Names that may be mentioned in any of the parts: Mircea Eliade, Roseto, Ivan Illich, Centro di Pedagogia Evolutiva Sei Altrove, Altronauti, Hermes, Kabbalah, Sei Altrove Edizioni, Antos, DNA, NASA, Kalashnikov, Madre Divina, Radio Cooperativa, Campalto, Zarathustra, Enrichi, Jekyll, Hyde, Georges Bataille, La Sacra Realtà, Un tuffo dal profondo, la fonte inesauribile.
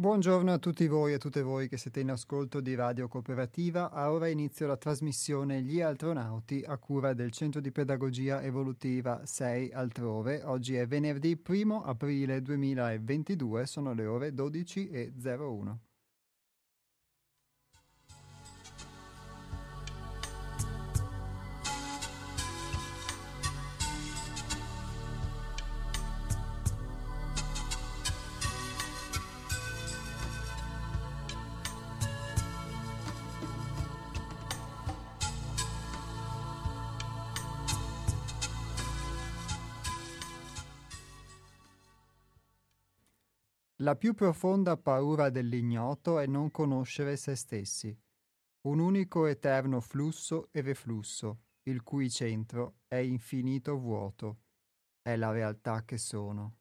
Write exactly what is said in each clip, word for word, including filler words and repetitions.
Buongiorno a tutti voi e a tutte voi che siete in ascolto di Radio Cooperativa. A ora inizio la trasmissione Gli Altronauti a cura del Centro di Pedagogia Evolutiva Sei Altrove. Oggi è venerdì primo aprile duemilaventidue, sono le ore dodici e zero uno. La più profonda paura dell'ignoto è non conoscere se stessi, un unico eterno flusso e reflusso, il cui centro è infinito vuoto, è la realtà che sono.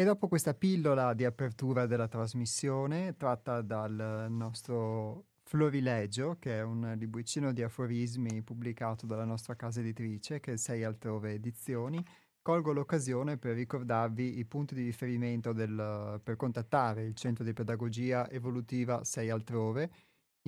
E dopo questa pillola di apertura della trasmissione, tratta dal nostro Florilegio, che è un libricino di aforismi pubblicato dalla nostra casa editrice, che è Sei Altrove Edizioni, colgo l'occasione per ricordarvi i punti di riferimento del, per contattare il Centro di Pedagogia Evolutiva Sei Altrove.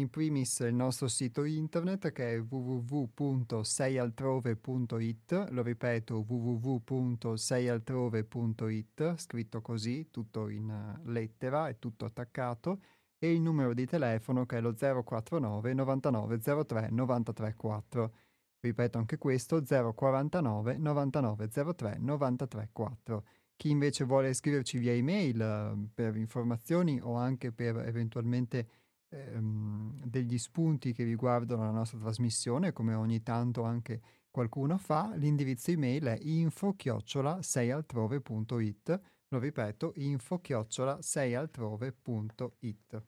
In primis il nostro sito internet, che è w w w punto sei altrove punto i t, lo ripeto w w w punto sei altrove punto i t, scritto così, tutto in lettera e tutto attaccato, e il numero di telefono che è lo zero quarantanove novantanove zero tre novantatré quattro. Ripeto anche questo, zero quarantanove novantanove zero tre novantatré quattro. Chi invece vuole scriverci via email per informazioni o anche per eventualmente degli spunti che riguardano la nostra trasmissione, come ogni tanto anche qualcuno fa, l'indirizzo email è info chiocciola sei altrove punto i t, lo ripeto, info chiocciola sei altrove punto i t.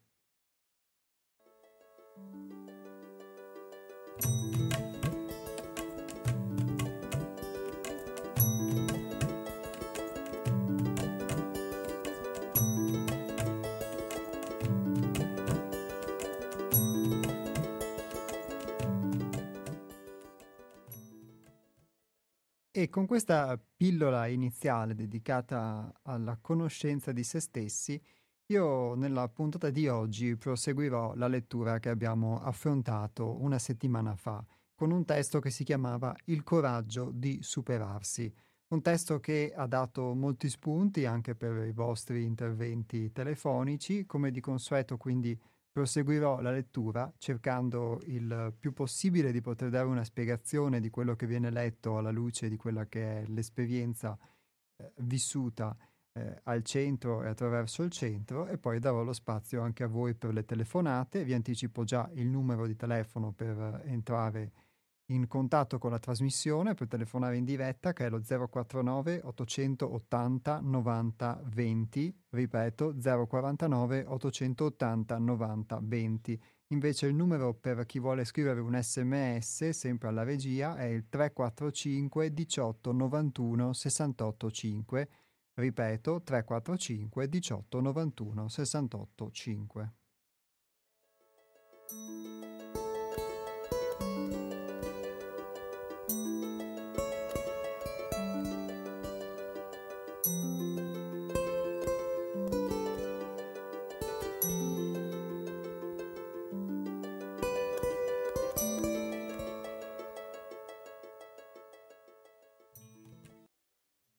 E con questa pillola iniziale dedicata alla conoscenza di se stessi, io nella puntata di oggi proseguirò la lettura che abbiamo affrontato una settimana fa, con un testo che si chiamava Il coraggio di superarsi, un testo che ha dato molti spunti anche per i vostri interventi telefonici. Come di consueto, quindi, proseguirò la lettura cercando il più possibile di poter dare una spiegazione di quello che viene letto alla luce di quella che è l'esperienza eh, vissuta eh, al centro e attraverso il centro, e poi darò lo spazio anche a voi per le telefonate. Vi anticipo già il numero di telefono per entrare in contatto con la trasmissione, per telefonare in diretta, che è lo zero quarantanove ottocentottanta novanta venti, ripeto zero quarantanove ottocentottanta novanta venti. Invece il numero per chi vuole scrivere un sms, sempre alla regia, è il tre quattro cinque diciotto novantuno sessantotto cinque, ripeto tre quattro cinque diciotto novantuno sessantotto cinque.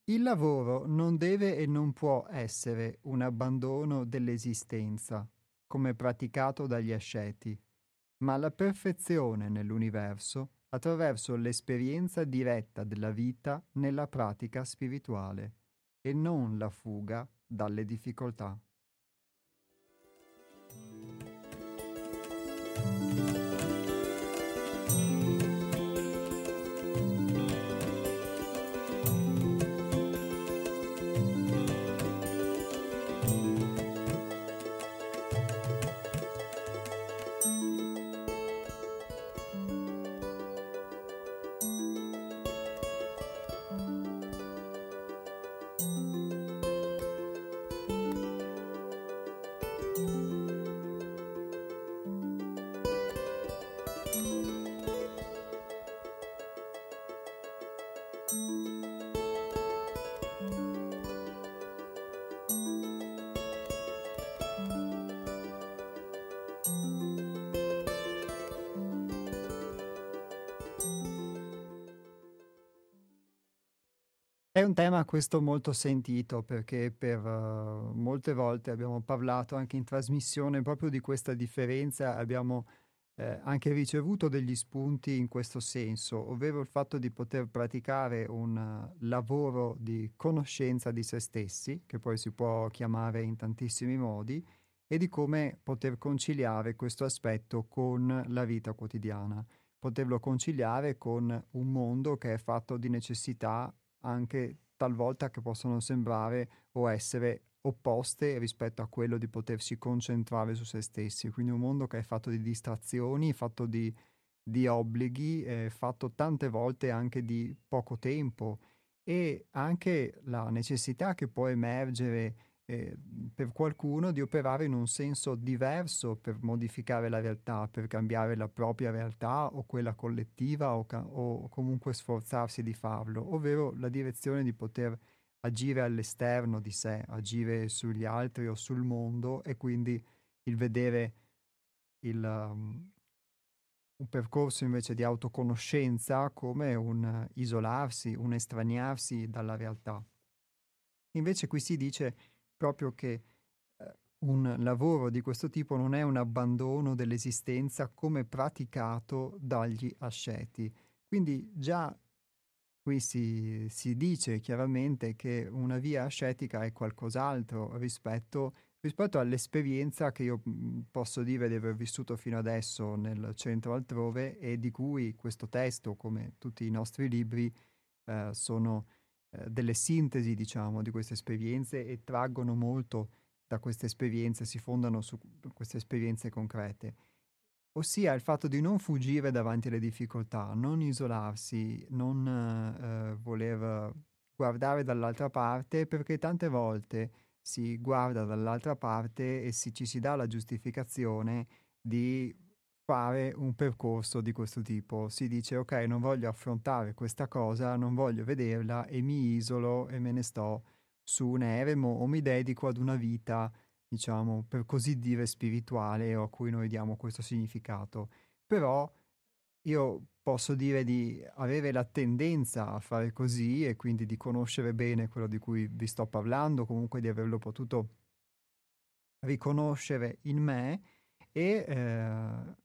Il lavoro non deve e non può essere un abbandono dell'esistenza, come praticato dagli asceti, ma la perfezione nell'universo attraverso l'esperienza diretta della vita nella pratica spirituale e non la fuga dalle difficoltà. È un tema questo molto sentito, perché per uh, molte volte abbiamo parlato anche in trasmissione proprio di questa differenza, abbiamo eh, anche ricevuto degli spunti in questo senso, ovvero il fatto di poter praticare un uh, lavoro di conoscenza di se stessi, che poi si può chiamare in tantissimi modi, e di come poter conciliare questo aspetto con la vita quotidiana, poterlo conciliare con un mondo che è fatto di necessità anche talvolta che possono sembrare o essere opposte rispetto a quello di potersi concentrare su se stessi. Quindi un mondo che è fatto di distrazioni, fatto di, di obblighi, eh, fatto tante volte anche di poco tempo, e anche la necessità che può emergere eh, per qualcuno di operare in un senso diverso per modificare la realtà, per cambiare la propria realtà o quella collettiva o, ca- o comunque sforzarsi di farlo, ovvero la direzione di poter agire all'esterno di sé, agire sugli altri o sul mondo, e quindi il vedere il, um, un percorso invece di autoconoscenza come un isolarsi, un estraniarsi dalla realtà. Invece qui si dice proprio che eh, un lavoro di questo tipo non è un abbandono dell'esistenza come praticato dagli asceti. Quindi già qui si, si dice chiaramente che una via ascetica è qualcos'altro rispetto, rispetto all'esperienza che io posso dire di aver vissuto fino adesso nel Centro Altrove, e di cui questo testo, come tutti i nostri libri, eh, sono delle sintesi, diciamo, di queste esperienze, e traggono molto da queste esperienze, si fondano su queste esperienze concrete. Ossia il fatto di non fuggire davanti alle difficoltà, non isolarsi, non eh, voler guardare dall'altra parte, perché tante volte si guarda dall'altra parte e si, ci si dà la giustificazione di fare un percorso di questo tipo. Si dice: ok, non voglio affrontare questa cosa, non voglio vederla, e mi isolo e me ne sto su un eremo, o mi dedico ad una vita, diciamo, per così dire spirituale, o a cui noi diamo questo significato. Però io posso dire di avere la tendenza a fare così, e quindi di conoscere bene quello di cui vi sto parlando, comunque di averlo potuto riconoscere in me, e eh,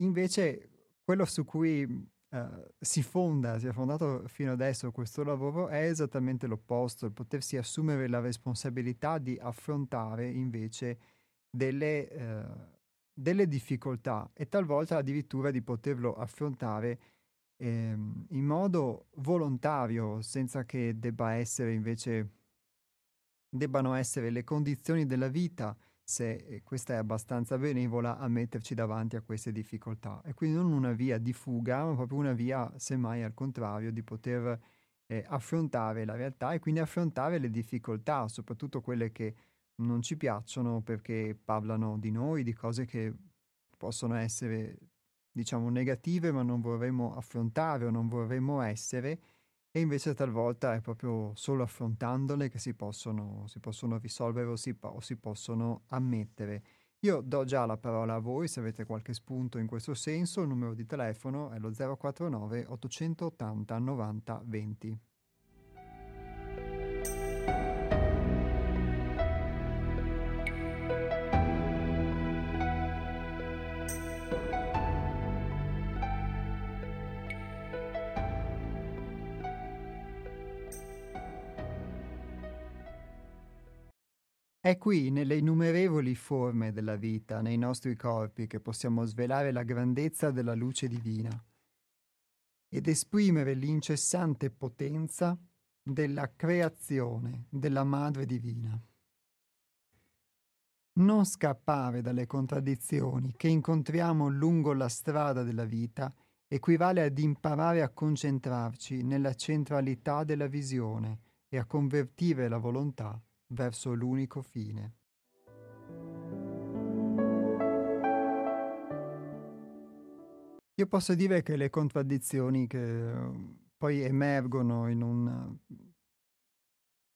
invece quello su cui uh, si fonda, si è fondato fino adesso questo lavoro, è esattamente l'opposto: il potersi assumere la responsabilità di affrontare invece delle, uh, delle difficoltà, e talvolta addirittura di poterlo affrontare eh, in modo volontario, senza che debba essere invece, debbano essere le condizioni della vita, se questa è abbastanza benevola, a metterci davanti a queste difficoltà. E quindi non una via di fuga, ma proprio una via, semmai al contrario, di poter eh, affrontare la realtà, e quindi affrontare le difficoltà, soprattutto quelle che non ci piacciono, perché parlano di noi, di cose che possono essere, diciamo, negative, ma non vorremmo affrontare o non vorremmo essere, e invece talvolta è proprio solo affrontandole che si possono, si possono risolvere o si, o si possono ammettere. Io do già la parola a voi se avete qualche spunto in questo senso. Il numero di telefono è lo zero quattro nove otto otto zero novanta venti. È qui, nelle innumerevoli forme della vita, nei nostri corpi, che possiamo svelare la grandezza della luce divina ed esprimere l'incessante potenza della creazione della Madre Divina. Non scappare dalle contraddizioni che incontriamo lungo la strada della vita equivale ad imparare a concentrarci nella centralità della visione e a convertire la volontà verso l'unico fine. Io posso dire che le contraddizioni che poi emergono in un,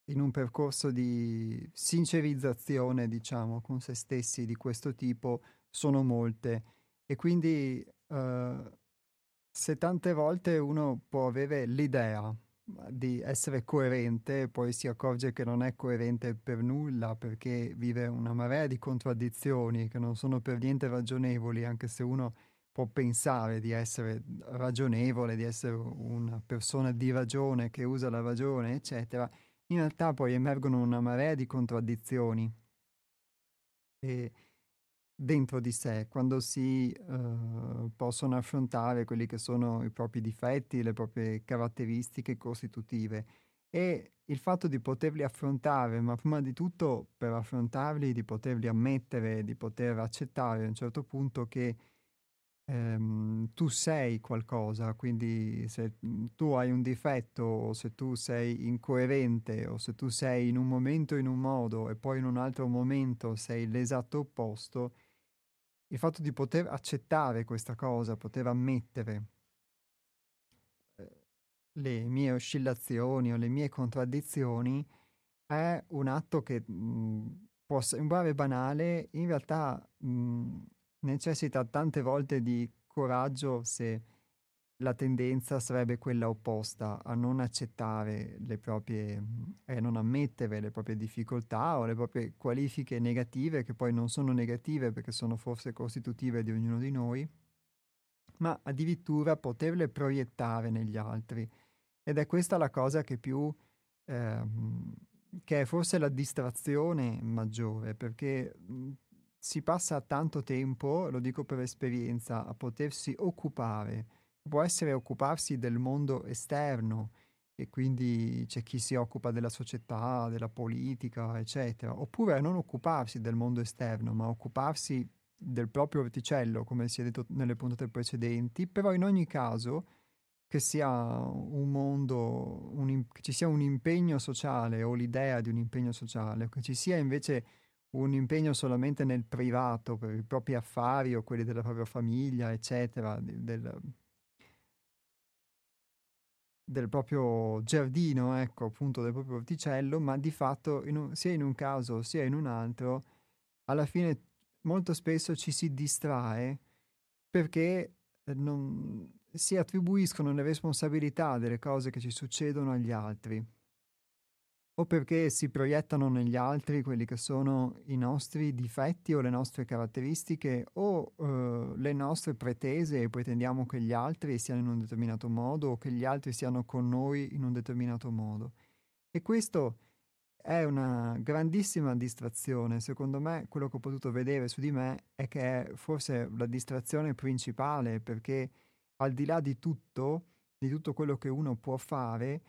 in un percorso di sincerizzazione, diciamo, con se stessi di questo tipo, sono molte, e quindi eh, se tante volte uno può avere l'idea di essere coerente, poi si accorge che non è coerente per nulla, perché vive una marea di contraddizioni che non sono per niente ragionevoli, anche se uno può pensare di essere ragionevole, di essere una persona di ragione che usa la ragione, eccetera. In realtà poi emergono una marea di contraddizioni e dentro di sé, quando si eh, possono affrontare quelli che sono i propri difetti, le proprie caratteristiche costitutive, e il fatto di poterli affrontare, ma prima di tutto, per affrontarli, di poterli ammettere, di poter accettare a un certo punto che ehm, tu sei qualcosa. Quindi se tu hai un difetto, o se tu sei incoerente, o se tu sei in un momento in un modo e poi in un altro momento sei l'esatto opposto, il fatto di poter accettare questa cosa, poter ammettere le mie oscillazioni o le mie contraddizioni, è un atto che mh, può sembrare banale, in realtà mh, necessita tante volte di coraggio, se la tendenza sarebbe quella opposta, a non accettare le proprie, eh, non ammettere le proprie difficoltà o le proprie qualifiche negative, che poi non sono negative perché sono forse costitutive di ognuno di noi, ma addirittura poterle proiettare negli altri. Ed è questa la cosa che più, eh, che è forse la distrazione maggiore, perché si passa tanto tempo, lo dico per esperienza, a potersi occupare. Può essere occuparsi del mondo esterno, e quindi c'è chi si occupa della società, della politica, eccetera, oppure non occuparsi del mondo esterno, ma occuparsi del proprio orticello, come si è detto nelle puntate precedenti. Però in ogni caso, che sia un mondo, un, che ci sia un impegno sociale o l'idea di un impegno sociale, o che ci sia invece un impegno solamente nel privato, per i propri affari o quelli della propria famiglia, eccetera, del... del proprio giardino, ecco, appunto, del proprio orticello, ma di fatto in un, sia in un caso sia in un altro, alla fine molto spesso ci si distrae perché non, si attribuiscono le responsabilità delle cose che ci succedono agli altri, o perché si proiettano negli altri quelli che sono i nostri difetti o le nostre caratteristiche o eh, le nostre pretese, e pretendiamo che gli altri siano in un determinato modo o che gli altri siano con noi in un determinato modo. E questo è una grandissima distrazione. Secondo me, quello che ho potuto vedere su di me è che è forse la distrazione principale, perché al di là di tutto, di tutto quello che uno può fare,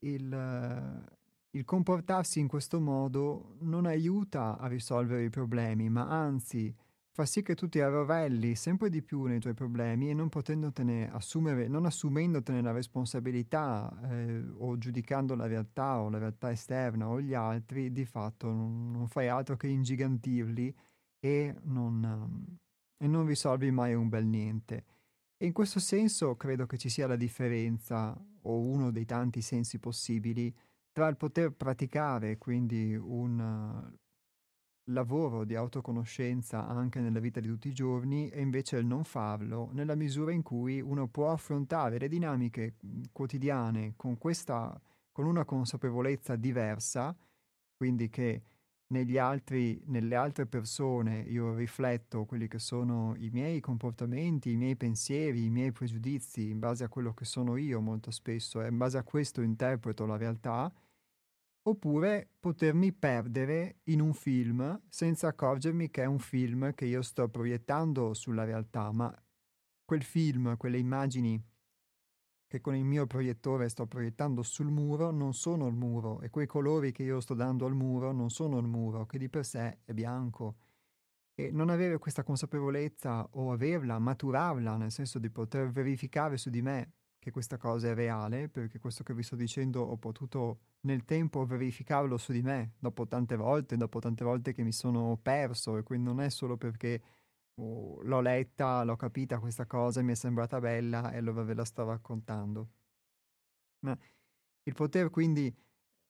il... Il comportarsi in questo modo non aiuta a risolvere i problemi, ma anzi fa sì che tu ti arrovelli sempre di più nei tuoi problemi, e non potendotene assumere, non assumendotene la responsabilità eh, o giudicando la realtà o la realtà esterna o gli altri, di fatto non, non fai altro che ingigantirli e non, e non risolvi mai un bel niente. E in questo senso credo che ci sia la differenza, o uno dei tanti sensi possibili, tra il poter praticare quindi un uh, lavoro di autoconoscenza anche nella vita di tutti i giorni, e invece il non farlo, nella misura in cui uno può affrontare le dinamiche quotidiane con questa, con una consapevolezza diversa, quindi che negli altri, nelle altre persone io rifletto quelli che sono i miei comportamenti, i miei pensieri, i miei pregiudizi, in base a quello che sono io molto spesso, e in base a questo interpreto la realtà, oppure potermi perdere in un film senza accorgermi che è un film che io sto proiettando sulla realtà, ma quel film, quelle immagini che con il mio proiettore sto proiettando sul muro non sono il muro, e quei colori che io sto dando al muro non sono il muro, che di per sé è bianco. E non avere questa consapevolezza, o averla, maturarla, nel senso di poter verificare su di me che questa cosa è reale, perché questo che vi sto dicendo ho potuto nel tempo verificarlo su di me, dopo tante volte, dopo tante volte che mi sono perso, e quindi non è solo perché oh, l'ho letta, l'ho capita questa cosa, mi è sembrata bella e allora ve la sto raccontando. Ma il poter quindi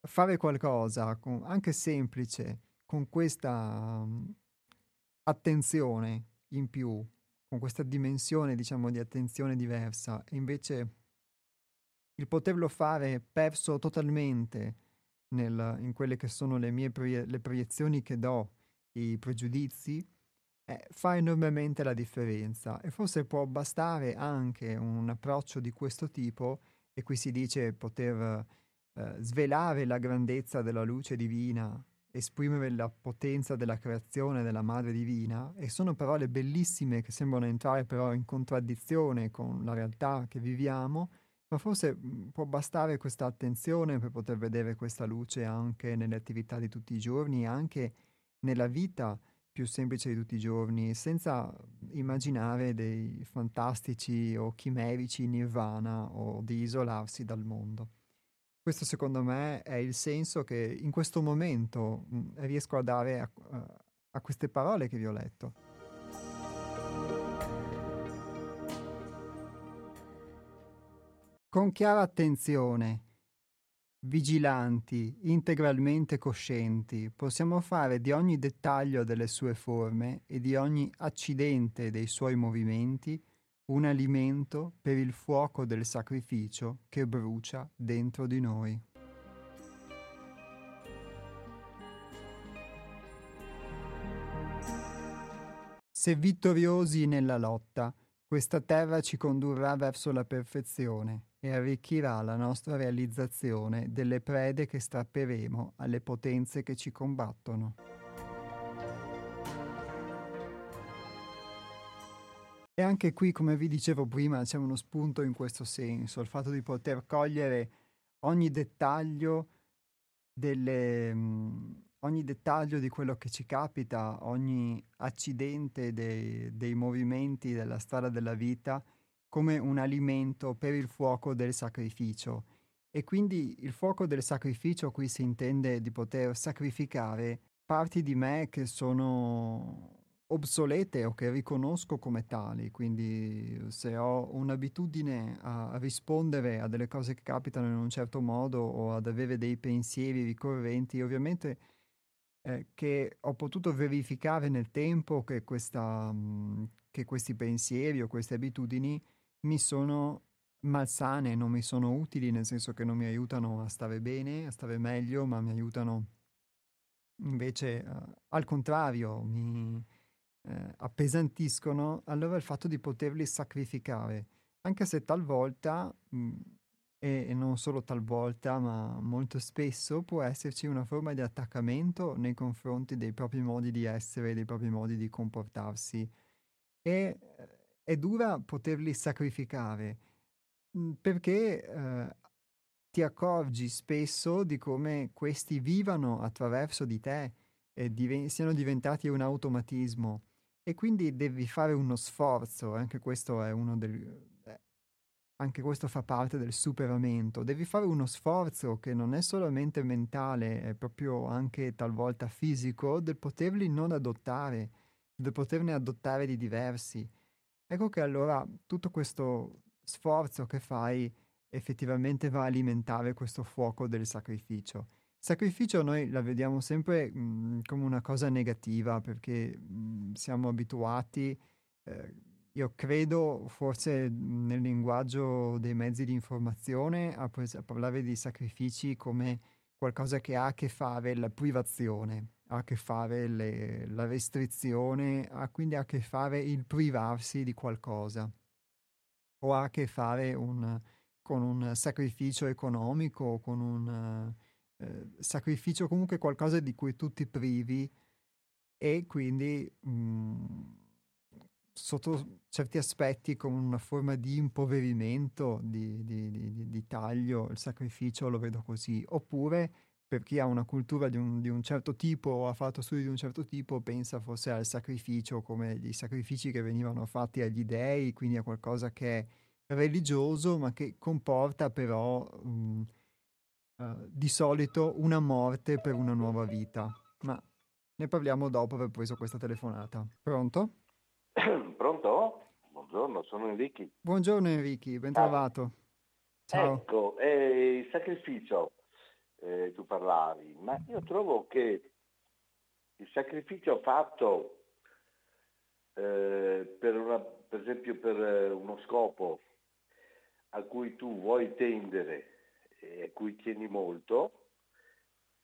fare qualcosa, con, anche semplice, con questa um, attenzione in più, con questa dimensione, diciamo, di attenzione diversa, e invece il poterlo fare perso totalmente nel, in quelle che sono le mie proie- le proiezioni che do, i pregiudizi, eh, fa enormemente la differenza. E forse può bastare anche un approccio di questo tipo, e qui si dice poter eh, svelare la grandezza della luce divina, esprimere la potenza della creazione della Madre Divina, e sono parole bellissime che sembrano entrare però in contraddizione con la realtà che viviamo, ma forse può bastare questa attenzione per poter vedere questa luce anche nelle attività di tutti i giorni, anche nella vita più semplice di tutti i giorni, senza immaginare dei fantastici o chimerici nirvana o di isolarsi dal mondo. Questo secondo me è il senso che in questo momento riesco a dare a, a queste parole che vi ho letto. Con chiara attenzione, vigilanti, integralmente coscienti, possiamo fare di ogni dettaglio delle sue forme e di ogni accidente dei suoi movimenti un alimento per il fuoco del sacrificio che brucia dentro di noi. Se vittoriosi nella lotta, questa terra ci condurrà verso la perfezione e arricchirà la nostra realizzazione delle prede che strapperemo alle potenze che ci combattono. E anche qui, come vi dicevo prima, c'è uno spunto in questo senso, il fatto di poter cogliere ogni dettaglio delle, mh, ogni dettaglio di quello che ci capita, ogni accidente dei, dei movimenti della strada della vita, come un alimento per il fuoco del sacrificio. E quindi il fuoco del sacrificio qui si intende di poter sacrificare parti di me che sono obsolete o che riconosco come tali. Quindi se ho un'abitudine a rispondere a delle cose che capitano in un certo modo, o ad avere dei pensieri ricorrenti, ovviamente eh, che ho potuto verificare nel tempo che questa mh, che questi pensieri o queste abitudini mi sono malsane, non mi sono utili, nel senso che non mi aiutano a stare bene, a stare meglio, ma mi aiutano invece, uh, al contrario, mi uh, appesantiscono. Allora il fatto di poterli sacrificare, anche se talvolta, mh, e, e non solo talvolta, ma molto spesso può esserci una forma di attaccamento nei confronti dei propri modi di essere, dei propri modi di comportarsi, e è dura poterli sacrificare perché eh, ti accorgi spesso di come questi vivano attraverso di te e div- siano diventati un automatismo, e quindi devi fare uno sforzo. Anche questo è uno del eh, anche questo fa parte del superamento. Devi fare uno sforzo che non è solamente mentale, è proprio anche talvolta fisico, del poterli non adottare, di poterne adottare di diversi. Ecco che allora tutto questo sforzo che fai effettivamente va a alimentare questo fuoco del sacrificio. Sacrificio noi la vediamo sempre mh, come una cosa negativa, perché mh, siamo abituati, eh, io credo forse mh, nel linguaggio dei mezzi di informazione, a, pres- a parlare di sacrifici come qualcosa che ha a che fare la privazione, ha a che fare le, la restrizione, ha quindi a che fare il privarsi di qualcosa, o ha a che fare un, con un sacrificio economico, con un eh, sacrificio, comunque qualcosa di cui tu ti privi, e quindi mh, sotto certi aspetti come una forma di impoverimento, di, di, di, di taglio. Il sacrificio lo vedo così. Oppure per chi ha una cultura di un, di un certo tipo o ha fatto studi di un certo tipo, pensa forse al sacrificio come gli sacrifici che venivano fatti agli dèi, quindi a qualcosa che è religioso ma che comporta però mh, uh, di solito una morte per una nuova vita. Ma ne parliamo dopo aver preso questa telefonata. Pronto? Pronto? Buongiorno, sono Enrichi. Buongiorno Enrichi, ben trovato. Ciao. Ecco, eh, il sacrificio, eh, tu parlavi, ma io trovo che il sacrificio fatto eh, per, una, per esempio per uno scopo a cui tu vuoi tendere e a cui tieni molto,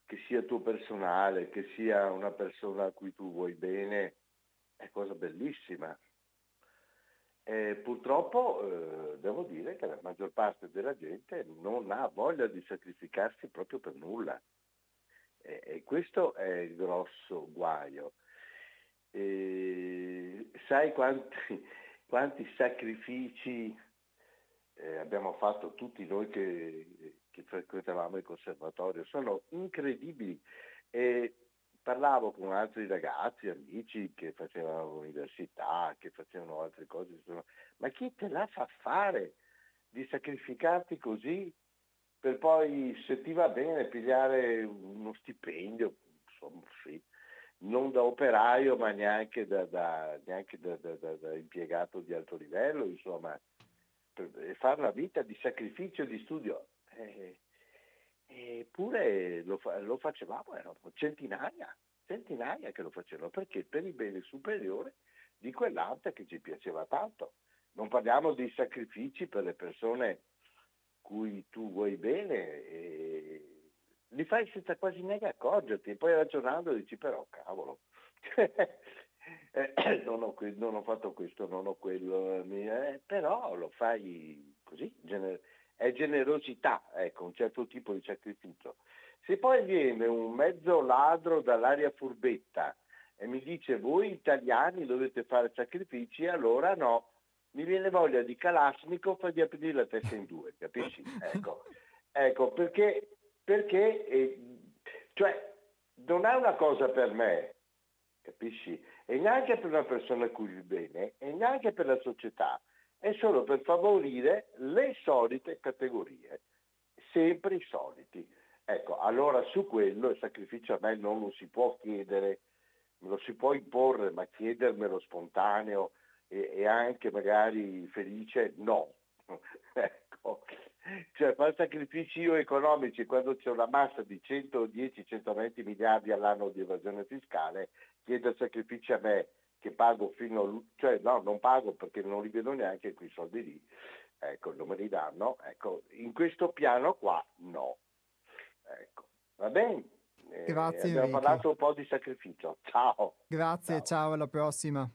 che sia tuo personale, che sia una persona a cui tu vuoi bene, è cosa bellissima. E purtroppo eh, devo dire che la maggior parte della gente non ha voglia di sacrificarsi proprio per nulla, e, e questo è il grosso guaio. E sai quanti, quanti sacrifici eh, abbiamo fatto tutti noi che, che frequentavamo il conservatorio? Sono incredibili. E parlavo con altri ragazzi, amici che facevano l'università, che facevano altre cose, ma chi te la fa fare di sacrificarti così per poi, se ti va bene, pigliare uno stipendio, insomma, sì, non da operaio ma neanche da, da, neanche da, da, da, da impiegato di alto livello, insomma, per fare una vita di sacrificio e di studio. Eh, Eppure lo, lo facevamo, erano centinaia, centinaia che lo facevano, perché per il bene superiore di quell'arte che ci piaceva tanto. Non parliamo dei sacrifici per le persone cui tu vuoi bene, e li fai senza quasi neanche accorgerti, e poi ragionando dici però cavolo, non, ho, non ho fatto questo, non ho quello, eh, però lo fai così, gener- è generosità, ecco, un certo tipo di sacrificio. Se poi viene un mezzo ladro dall'aria furbetta e mi dice voi italiani dovete fare sacrifici, allora no, mi viene voglia di Kalashnikov e di aprire la testa in due, capisci? Ecco, ecco perché, perché eh, cioè, non è una cosa per me, capisci? E neanche per una persona a cui vi bene, e neanche per la società. È solo per favorire le solite categorie, sempre i soliti. Ecco, allora su quello il sacrificio a me non lo si può chiedere, me lo si può imporre, ma chiedermelo spontaneo e, e anche magari felice, no. Ecco, cioè fare sacrifici io economici quando c'è una massa di centodieci centoventi miliardi all'anno di evasione fiscale, chiedo sacrifici a me che pago fino a... cioè no, non pago perché non li vedo neanche quei soldi lì, ecco, non me li danno, ecco, in questo piano qua no, ecco, va bene? Eh, grazie, abbiamo Enrico. Parlato un po' di sacrificio, ciao! Grazie, ciao, ciao, alla prossima!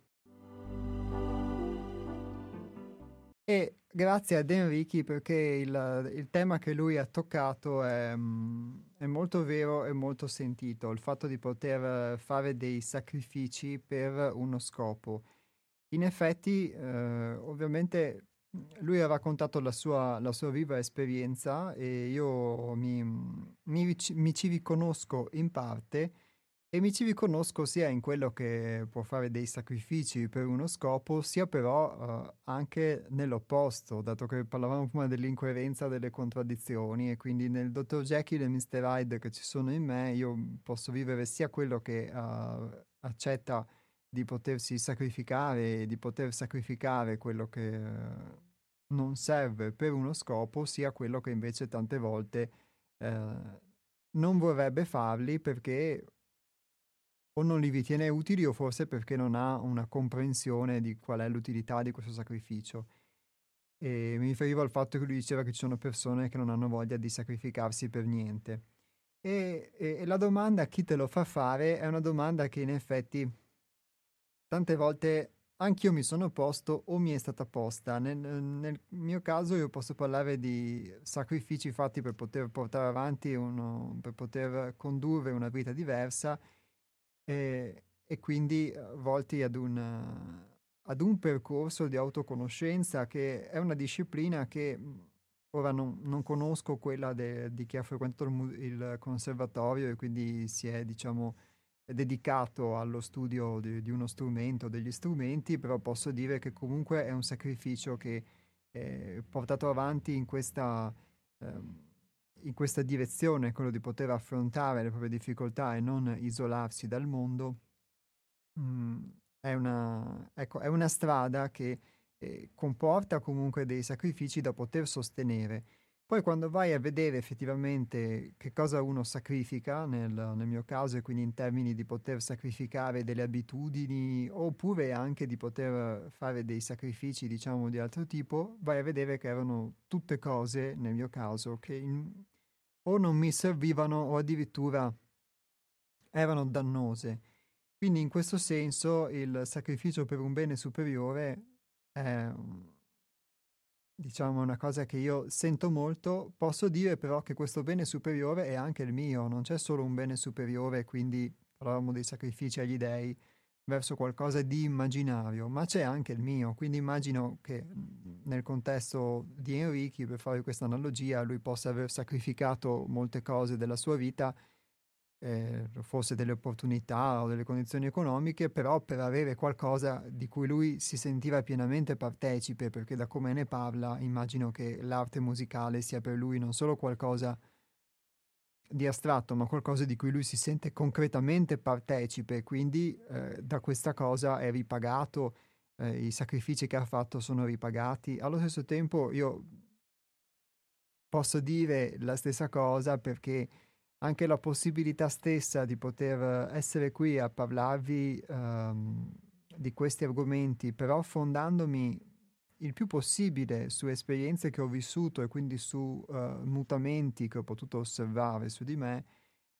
E grazie ad Enrico, perché il, il tema che lui ha toccato è, è molto vero e molto sentito, il fatto di poter fare dei sacrifici per uno scopo. In effetti, eh, ovviamente, lui ha raccontato la sua, la sua viva esperienza, e io mi, mi, mi ci riconosco in parte, e mi ci riconosco sia in quello che può fare dei sacrifici per uno scopo, sia però uh, anche nell'opposto, dato che parlavamo prima dell'incoerenza, delle contraddizioni, e quindi nel dottor Jekyll e mister Hyde che ci sono in me io posso vivere sia quello che uh, accetta di potersi sacrificare e di poter sacrificare quello che uh, non serve per uno scopo, sia quello che invece tante volte uh, non vorrebbe farli perché o non li ritiene utili, o forse perché non ha una comprensione di qual è l'utilità di questo sacrificio. E mi riferivo al fatto che lui diceva che ci sono persone che non hanno voglia di sacrificarsi per niente. E, e, e la domanda chi te lo fa fare è una domanda che in effetti tante volte anch'io mi sono posto o mi è stata posta. Nel, nel mio caso io posso parlare di sacrifici fatti per poter portare avanti uno, per poter condurre una vita diversa e, e quindi volti ad un, ad un percorso di autoconoscenza che è una disciplina che ora non, non conosco quella de, di chi ha frequentato il, il conservatorio e quindi si è, diciamo, dedicato allo studio di, di uno strumento, degli strumenti, però posso dire che comunque è un sacrificio che è portato avanti in questa, ehm, in questa direzione, quello di poter affrontare le proprie difficoltà e non isolarsi dal mondo. Mm, è una, ecco, è una strada che eh, comporta comunque dei sacrifici da poter sostenere. Poi quando vai a vedere effettivamente che cosa uno sacrifica, nel, nel mio caso, e quindi in termini di poter sacrificare delle abitudini oppure anche di poter fare dei sacrifici, diciamo, di altro tipo, vai a vedere che erano tutte cose, nel mio caso, che in, o non mi servivano o addirittura erano dannose. Quindi in questo senso il sacrificio per un bene superiore è, diciamo, una cosa che io sento molto. Posso dire però che questo bene superiore è anche il mio, non c'è solo un bene superiore, quindi parlavamo dei sacrifici agli dèi verso qualcosa di immaginario, ma c'è anche il mio. Quindi immagino che nel contesto di Enrichi, per fare questa analogia, lui possa aver sacrificato molte cose della sua vita, eh, forse delle opportunità o delle condizioni economiche, però per avere qualcosa di cui lui si sentiva pienamente partecipe, perché da come ne parla immagino che l'arte musicale sia per lui non solo qualcosa di astratto, ma qualcosa di cui lui si sente concretamente partecipe. Quindi eh, da questa cosa è ripagato, eh, i sacrifici che ha fatto sono ripagati. Allo stesso tempo io posso dire la stessa cosa, perché anche la possibilità stessa di poter essere qui a parlarvi um, di questi argomenti, però fondandomi il più possibile su esperienze che ho vissuto e quindi su uh, mutamenti che ho potuto osservare su di me,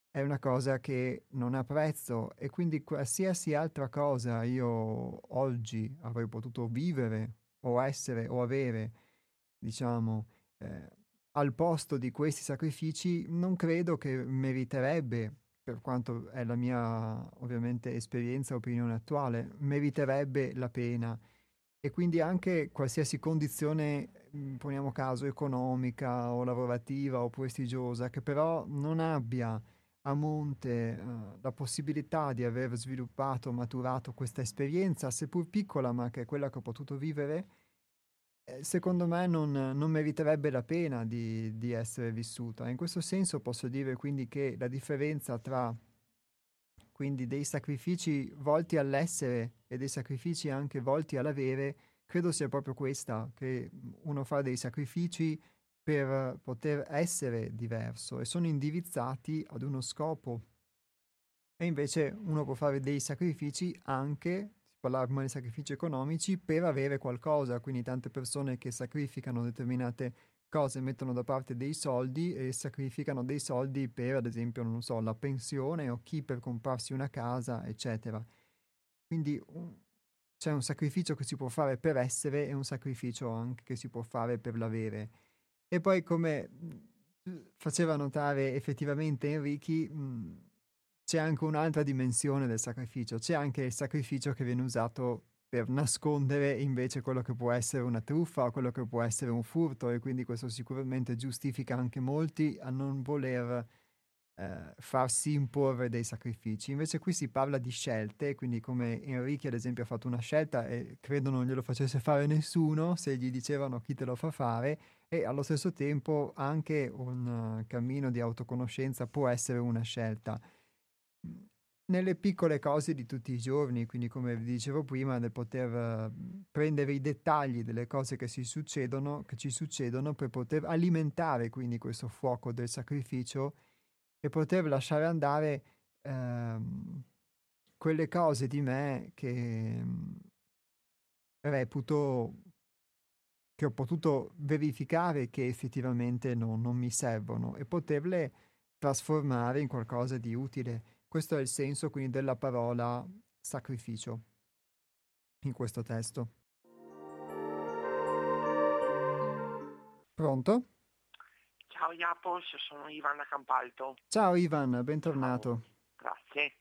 è una cosa che non ha prezzo. E quindi qualsiasi altra cosa io oggi avrei potuto vivere o essere o avere, diciamo, eh, al posto di questi sacrifici, non credo che meriterebbe, per quanto è la mia ovviamente esperienza e opinione attuale, meriterebbe la pena. E quindi anche qualsiasi condizione, poniamo caso economica o lavorativa o prestigiosa, che però non abbia a monte eh, la possibilità di aver sviluppato, maturato questa esperienza, seppur piccola, ma che è quella che ho potuto vivere, secondo me non, non meriterebbe la pena di, di essere vissuta. In questo senso posso dire quindi che la differenza tra, quindi, dei sacrifici volti all'essere e dei sacrifici anche volti all'avere, credo sia proprio questa, che uno fa dei sacrifici per poter essere diverso e sono indirizzati ad uno scopo, e invece uno può fare dei sacrifici anche, parlavamo di sacrifici economici, per avere qualcosa. Quindi tante persone che sacrificano determinate cose, mettono da parte dei soldi e sacrificano dei soldi per, ad esempio, non so, la pensione, o chi per comprarsi una casa, eccetera. Quindi un, c'è un sacrificio che si può fare per essere e un sacrificio anche che si può fare per l'avere. E poi, come faceva notare effettivamente Enrichi, mh, c'è anche un'altra dimensione del sacrificio, c'è anche il sacrificio che viene usato per nascondere invece quello che può essere una truffa o quello che può essere un furto, e quindi questo sicuramente giustifica anche molti a non voler eh, farsi imporre dei sacrifici. Invece qui si parla di scelte, quindi come Enrichi ad esempio ha fatto una scelta e credo non glielo facesse fare nessuno se gli dicevano chi te lo fa fare, e allo stesso tempo anche un uh, cammino di autoconoscenza può essere una scelta. Nelle piccole cose di tutti i giorni, quindi come vi dicevo prima, del poter uh, prendere i dettagli delle cose che si succedono, che ci succedono, per poter alimentare quindi questo fuoco del sacrificio e poter lasciare andare uh, quelle cose di me che um, reputo che ho potuto verificare che effettivamente no, non mi servono, e poterle trasformare in qualcosa di utile. Questo è il senso quindi della parola sacrificio. in questo testo. Pronto? Ciao Iapos, sono Ivan da Campalto. Ciao Ivan, bentornato. Ciao. Grazie.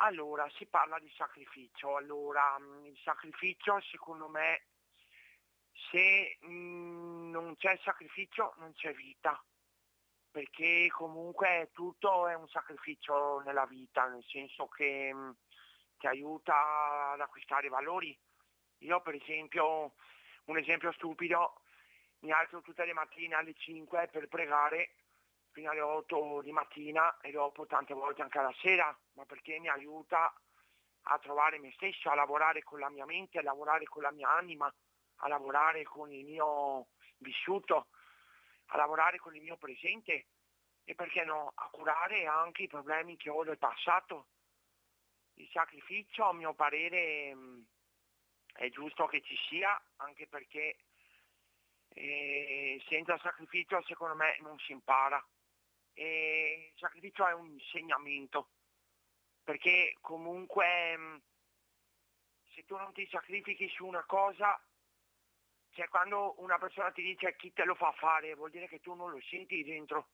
Allora, si parla di sacrificio. Allora, il sacrificio, secondo me, se mh, non c'è sacrificio non c'è vita, perché comunque tutto è un sacrificio nella vita, nel senso che mh, ti aiuta ad acquistare valori. Io per esempio, un esempio stupido, mi alzo tutte le mattine alle cinque per pregare fino alle otto di mattina e dopo tante volte anche alla sera, ma perché mi aiuta a trovare me stesso, a lavorare con la mia mente, a lavorare con la mia anima, a lavorare con il mio vissuto, a lavorare con il mio presente e perché no, a curare anche i problemi che ho del passato. Il sacrificio, a mio parere, è giusto che ci sia, anche perché eh, senza sacrificio secondo me non si impara. E il sacrificio è un insegnamento, perché comunque se tu non ti sacrifichi su una cosa, cioè quando una persona ti dice chi te lo fa fare, vuol dire che tu non lo senti dentro,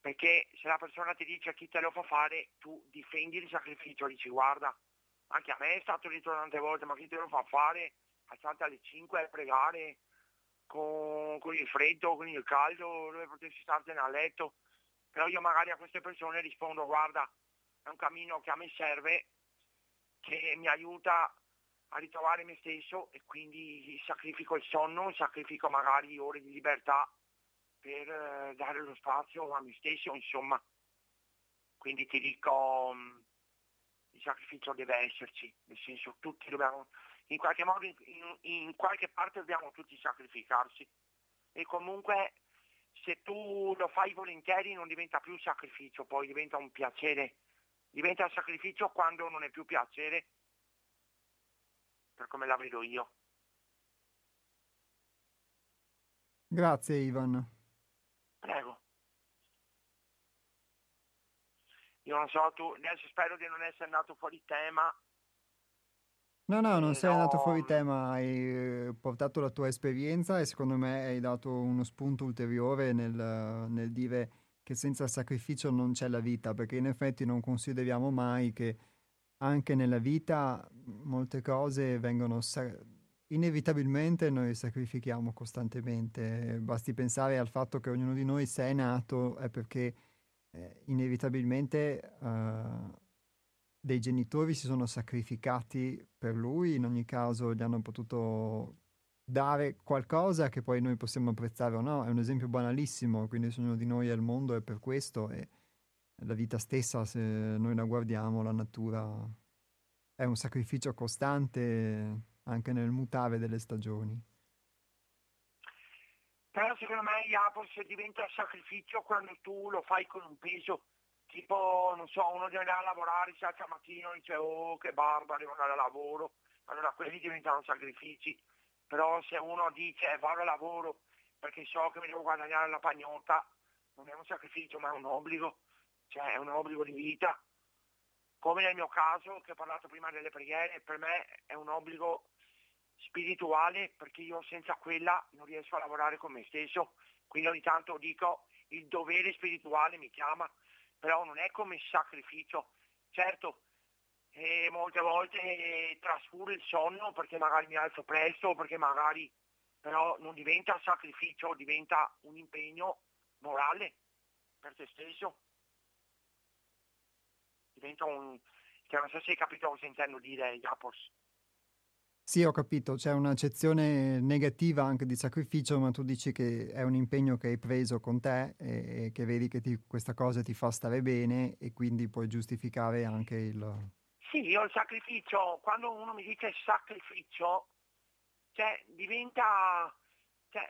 perché se la persona ti dice chi te lo fa fare, tu difendi il sacrificio, dici guarda, anche a me è stato detto tante volte, ma chi te lo fa fare, alzate alle cinque a pregare con, con il freddo, con il caldo, dove potessi startene a letto. Però io magari a queste persone rispondo guarda, è un cammino che a me serve, che mi aiuta a ritrovare me stesso e quindi sacrifico il sonno, sacrifico magari ore di libertà per dare lo spazio a me stesso, insomma. Quindi ti dico, il sacrificio deve esserci, nel senso tutti dobbiamo, in qualche modo, in, in qualche parte dobbiamo tutti sacrificarsi. E comunque se tu lo fai volentieri non diventa più sacrificio, poi diventa un piacere. Diventa sacrificio quando non è più piacere, per come la vedo io. Grazie Ivan. Prego. Io non so, tu adesso spero di non essere andato fuori tema. No, no, non eh, sei no. andato fuori tema, hai portato la tua esperienza e secondo me hai dato uno spunto ulteriore nel, nel dire che senza sacrificio non c'è la vita, perché in effetti non consideriamo mai che anche nella vita molte cose vengono sa- inevitabilmente noi sacrifichiamo costantemente. Basti pensare al fatto che ognuno di noi, se è nato, è perché eh, inevitabilmente uh, dei genitori si sono sacrificati per lui, in ogni caso gli hanno potuto dare qualcosa che poi noi possiamo apprezzare o no. È un esempio banalissimo, quindi ognuno di noi è il mondo, è per questo. E la vita stessa, se noi la guardiamo, la natura è un sacrificio costante anche nel mutare delle stagioni. Però secondo me, Iapos, diventa sacrificio quando tu lo fai con un peso, tipo, non so, uno deve andare a lavorare, si alza al mattino e dice oh che barba, devo andare a lavoro, allora quelli diventano sacrifici. Però se uno dice vado a lavoro perché so che mi devo guadagnare la pagnotta, non è un sacrificio ma è un obbligo. Cioè è un obbligo di vita, come nel mio caso, che ho parlato prima delle preghiere, per me è un obbligo spirituale, perché io senza quella non riesco a lavorare con me stesso. Quindi ogni tanto dico il dovere spirituale mi chiama, però non è come sacrificio. Certo, e molte volte eh, trascuro il sonno perché magari mi alzo presto, perché magari, però non diventa sacrificio, diventa un impegno morale per te stesso. Un... Cioè, non so se hai capito cosa intendo dire, Iapos. Sì, ho capito, c'è un'accezione negativa anche di sacrificio, ma tu dici che è un impegno che hai preso con te e che vedi che ti... questa cosa ti fa stare bene e quindi puoi giustificare anche il... Sì, io il sacrificio, quando uno mi dice sacrificio, cioè diventa... Cioè,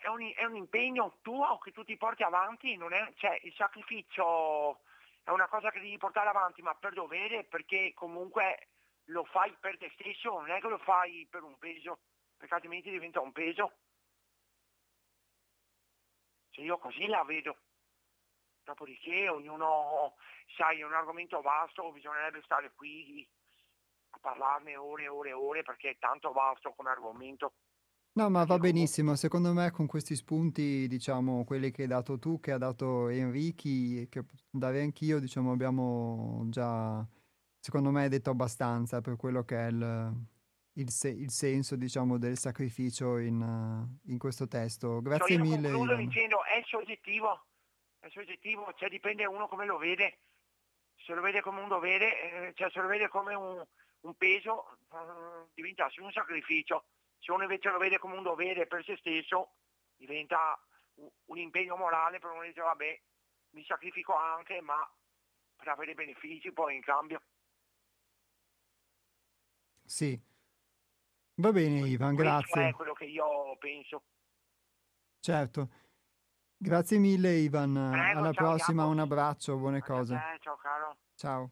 è, un... è un impegno tuo che tu ti porti avanti, non è... cioè il sacrificio... È una cosa che devi portare avanti, ma per dovere, perché comunque lo fai per te stesso, non è che lo fai per un peso, perché altrimenti diventa un peso. Cioè io così la vedo. Dopodiché ognuno, sai, è un argomento vasto, bisognerebbe stare qui a parlarne ore e ore e ore, perché è tanto vasto come argomento. No, ma va benissimo, secondo me con questi spunti, diciamo, quelli che hai dato tu, che ha dato Enrichi, che dare anch'io, diciamo, abbiamo già, secondo me, detto abbastanza per quello che è il, il, se, il senso, diciamo, del sacrificio in, in questo testo. Grazie cioè, io mille. Io concludo dicendo, è soggettivo, è soggettivo, cioè dipende uno come lo vede, se lo vede come un dovere, cioè se lo vede come un, un peso, eh, diventa un sacrificio. Se uno invece lo vede come un dovere per se stesso, diventa un impegno morale, per uno dice vabbè, mi sacrifico anche, ma per avere benefici poi in cambio. Sì, va bene Ivan, questo grazie. È quello che io penso. Certo, grazie mille Ivan, prego, alla ciao, prossima, Iaco. Un abbraccio, buone anche cose. Te, ciao caro. Ciao.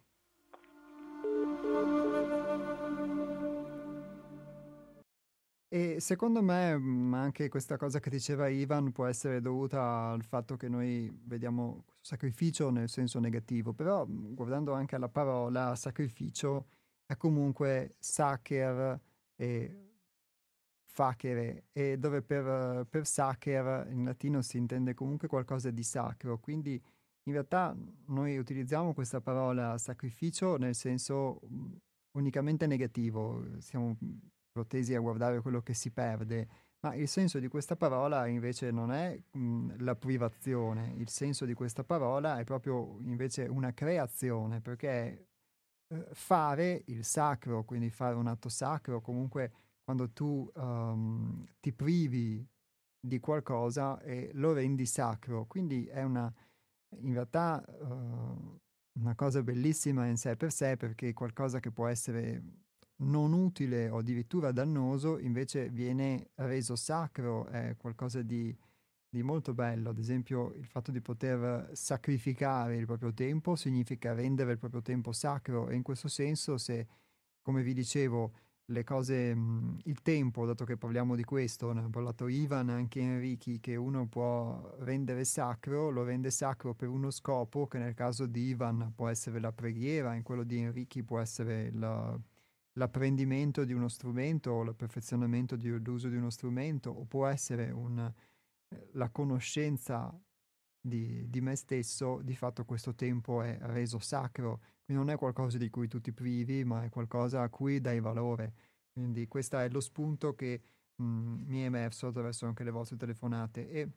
E secondo me anche questa cosa che diceva Ivan può essere dovuta al fatto che noi vediamo sacrificio nel senso negativo, però guardando anche alla parola sacrificio è comunque sacher e facere, e dove per, per sacher in latino si intende comunque qualcosa di sacro, quindi in realtà noi utilizziamo questa parola sacrificio nel senso unicamente negativo, siamo protesi a guardare quello che si perde, ma il senso di questa parola invece non è mh, la privazione, il senso di questa parola è proprio invece una creazione, perché eh, fare il sacro, quindi fare un atto sacro, comunque quando tu um, ti privi di qualcosa e lo rendi sacro, quindi è una in realtà uh, una cosa bellissima in sé per sé, perché qualcosa che può essere non utile o addirittura dannoso invece viene reso sacro, è qualcosa di, di molto bello. Ad esempio il fatto di poter sacrificare il proprio tempo significa rendere il proprio tempo sacro, e in questo senso, se come vi dicevo le cose, il tempo, dato che parliamo di questo, ne ha parlato Ivan, anche Enrichi, che uno può rendere sacro, lo rende sacro per uno scopo che nel caso di Ivan può essere la preghiera, in quello di Enrichi può essere la l'apprendimento di uno strumento o il perfezionamento dell'uso di uno strumento, o può essere un, la conoscenza di, di me stesso. Di fatto questo tempo è reso sacro, quindi non è qualcosa di cui tu ti privi, ma è qualcosa a cui dai valore. Quindi questo è lo spunto che mh, mi è emerso attraverso anche le vostre telefonate. E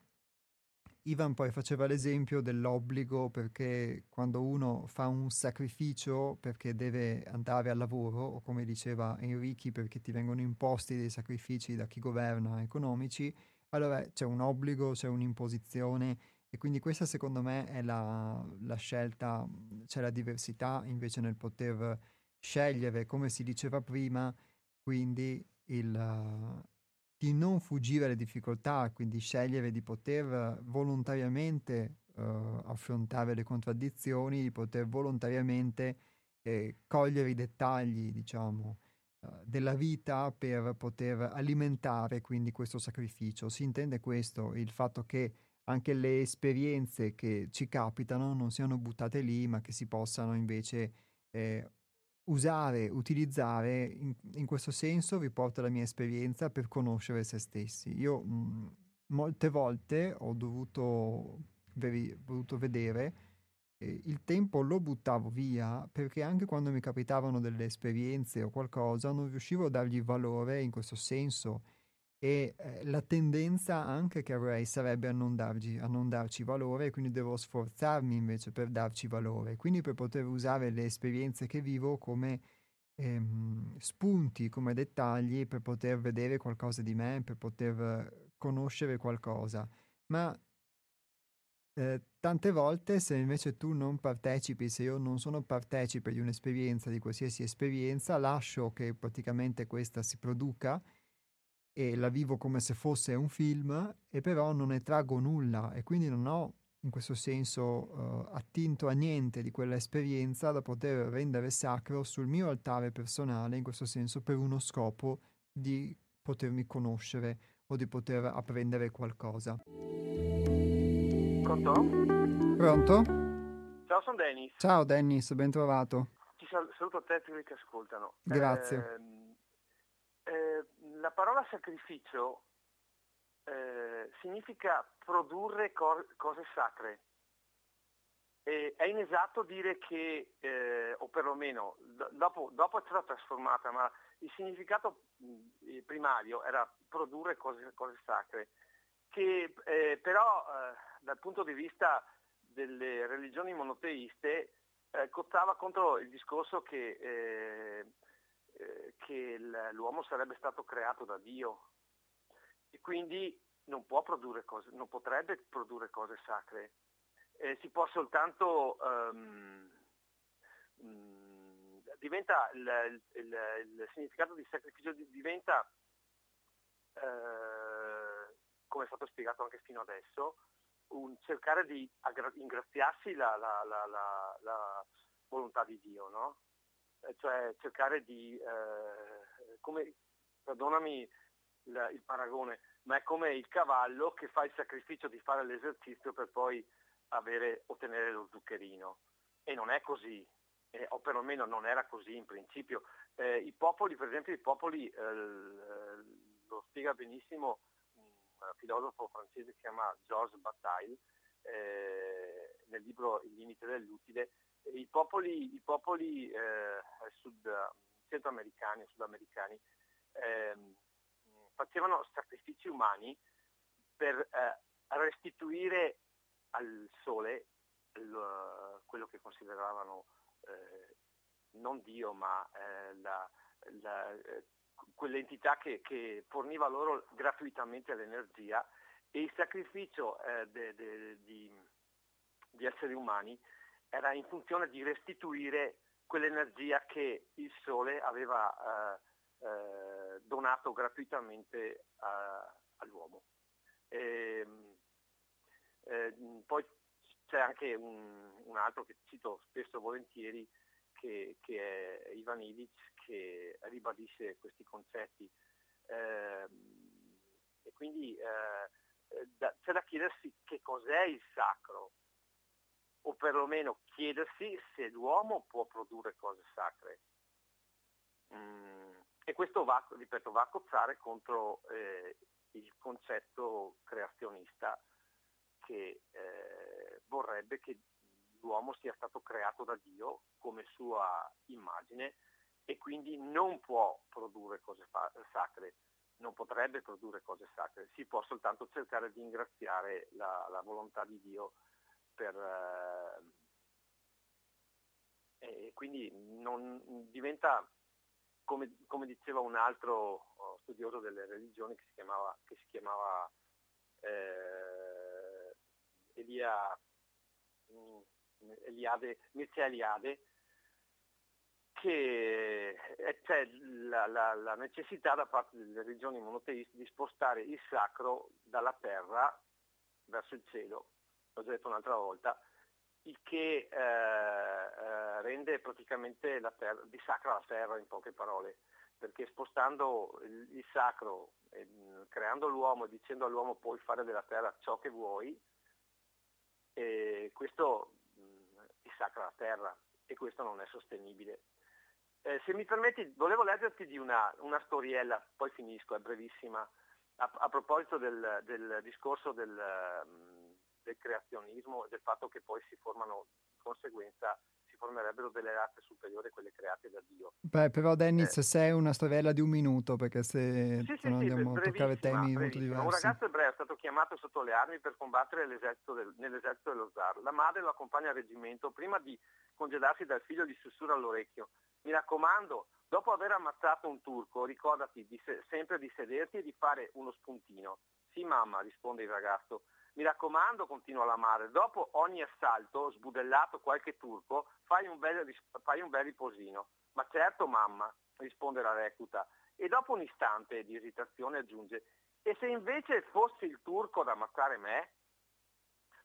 Ivan poi faceva l'esempio dell'obbligo, perché quando uno fa un sacrificio perché deve andare al lavoro, o come diceva Enrichi perché ti vengono imposti dei sacrifici da chi governa economici, allora c'è un obbligo, c'è un'imposizione, e quindi questa secondo me è la, la scelta, c'è la diversità invece nel poter scegliere, come si diceva prima, quindi il... di non fuggire alle difficoltà, quindi scegliere di poter volontariamente eh, affrontare le contraddizioni, di poter volontariamente eh, cogliere i dettagli, diciamo, eh, della vita per poter alimentare quindi questo sacrificio. Si intende questo, il fatto che anche le esperienze che ci capitano non siano buttate lì, ma che si possano invece eh, usare, utilizzare, in, in questo senso vi porto la mia esperienza per conoscere se stessi. Io mh, molte volte ho dovuto, veri, dovuto vedere, eh, il tempo lo buttavo via, perché anche quando mi capitavano delle esperienze o qualcosa non riuscivo a dargli valore in questo senso, e eh, la tendenza anche che avrei sarebbe a non, dargli, a non darci valore, quindi devo sforzarmi invece per darci valore, quindi per poter usare le esperienze che vivo come ehm, spunti, come dettagli, per poter vedere qualcosa di me, per poter conoscere qualcosa. Ma eh, tante volte, se invece tu non partecipi, se io non sono partecipe di un'esperienza, di qualsiasi esperienza, lascio che praticamente questa si produca e la vivo come se fosse un film, e però non ne trago nulla, e quindi non ho in questo senso uh, attinto a niente di quell'esperienza da poter rendere sacro sul mio altare personale, in questo senso per uno scopo di potermi conoscere o di poter apprendere qualcosa. Pronto? Pronto? Ciao, sono Dennis. Ciao Dennis, ben trovato. Ci saluto a te e a tutti che ascoltano. Grazie. Eh, eh, la parola sacrificio eh, significa produrre co- cose sacre. E è inesatto dire che, eh, o perlomeno, do- dopo, dopo è stata trasformata, ma il significato primario era produrre cose, cose sacre, che eh, però eh, dal punto di vista delle religioni monoteiste eh, cozzava contro il discorso che, eh, eh, che l'uomo sarebbe stato creato da Dio e quindi non può produrre cose, non potrebbe produrre cose sacre. Eh, si può soltanto um, um, diventa il, il, il significato di sacrificio diventa uh, come è stato spiegato anche fino adesso un cercare di aggra- ingraziarsi la, la, la, la, la volontà di Dio, no? Eh, cioè cercare di uh, come, perdonami il, il paragone, ma è come il cavallo che fa il sacrificio di fare l'esercizio per poi avere ottenere lo zuccherino, e non è così, eh, o perlomeno non era così in principio. Eh, i popoli, per esempio i popoli, eh, lo spiega benissimo un filosofo francese che si chiama Georges Bataille eh, nel libro Il limite dell'utile. I popoli, i popoli eh, sud, centroamericani o sudamericani eh, facevano sacrifici umani per eh, restituire al sole l, quello che consideravano eh, non Dio ma eh, la, la, eh, quell'entità che, che forniva loro gratuitamente l'energia, e il sacrificio eh, de, de, di, di esseri umani era in funzione di restituire quell'energia che il sole aveva eh, eh, donato gratuitamente a, all'uomo. E, Eh, poi c'è anche un, un altro che cito spesso e volentieri che, che è Ivan Illich, che ribadisce questi concetti eh, e quindi eh, da, c'è da chiedersi che cos'è il sacro, o perlomeno chiedersi se l'uomo può produrre cose sacre mm, e questo va, ripeto, va a cozzare contro eh, il concetto creazionista che eh, vorrebbe che l'uomo sia stato creato da Dio come sua immagine e quindi non può produrre cose fa- sacre, non potrebbe produrre cose sacre, si può soltanto cercare di ingraziare la, la volontà di Dio per, eh, e quindi non diventa, come, come diceva un altro studioso delle religioni che si chiamava, che si chiamava eh, Elia, Eliade, Mircea Eliade, che c'è la, la, la necessità da parte delle religioni monoteiste di spostare il sacro dalla terra verso il cielo, l'ho già detto un'altra volta, il che eh, rende praticamente la terra, dissacra la terra in poche parole, perché spostando il, il sacro, eh, creando l'uomo e dicendo all'uomo puoi fare della terra ciò che vuoi, e questo dissacra la terra e questo non è sostenibile. Eh, se mi permetti, volevo leggerti di una, una storiella, poi finisco, è brevissima, a, a proposito del, del discorso del, del creazionismo e del fatto che poi si formano di conseguenza si formerebbero delle razze superiori a quelle create da Dio. Beh, però Dennis, eh. se è una storiella di un minuto, perché se sì, sì, andiamo sì, a toccare temi molto diversi. Un ragazzo ebreo è stato chiamato sotto le armi per combattere l'esercito del, nell'esercito dello zar. La madre lo accompagna al reggimento. Prima di congedarsi dal figlio gli sussurra all'orecchio: mi raccomando, dopo aver ammazzato un turco, ricordati di se- sempre di sederti e di fare uno spuntino. Sì mamma, risponde il ragazzo. Mi raccomando, continua la madre, dopo ogni assalto, sbudellato qualche turco, fai un bel, fai un bel riposino. Ma certo mamma, risponde la recluta, e dopo un istante di esitazione aggiunge, e se invece fosse il turco ad ammazzare me?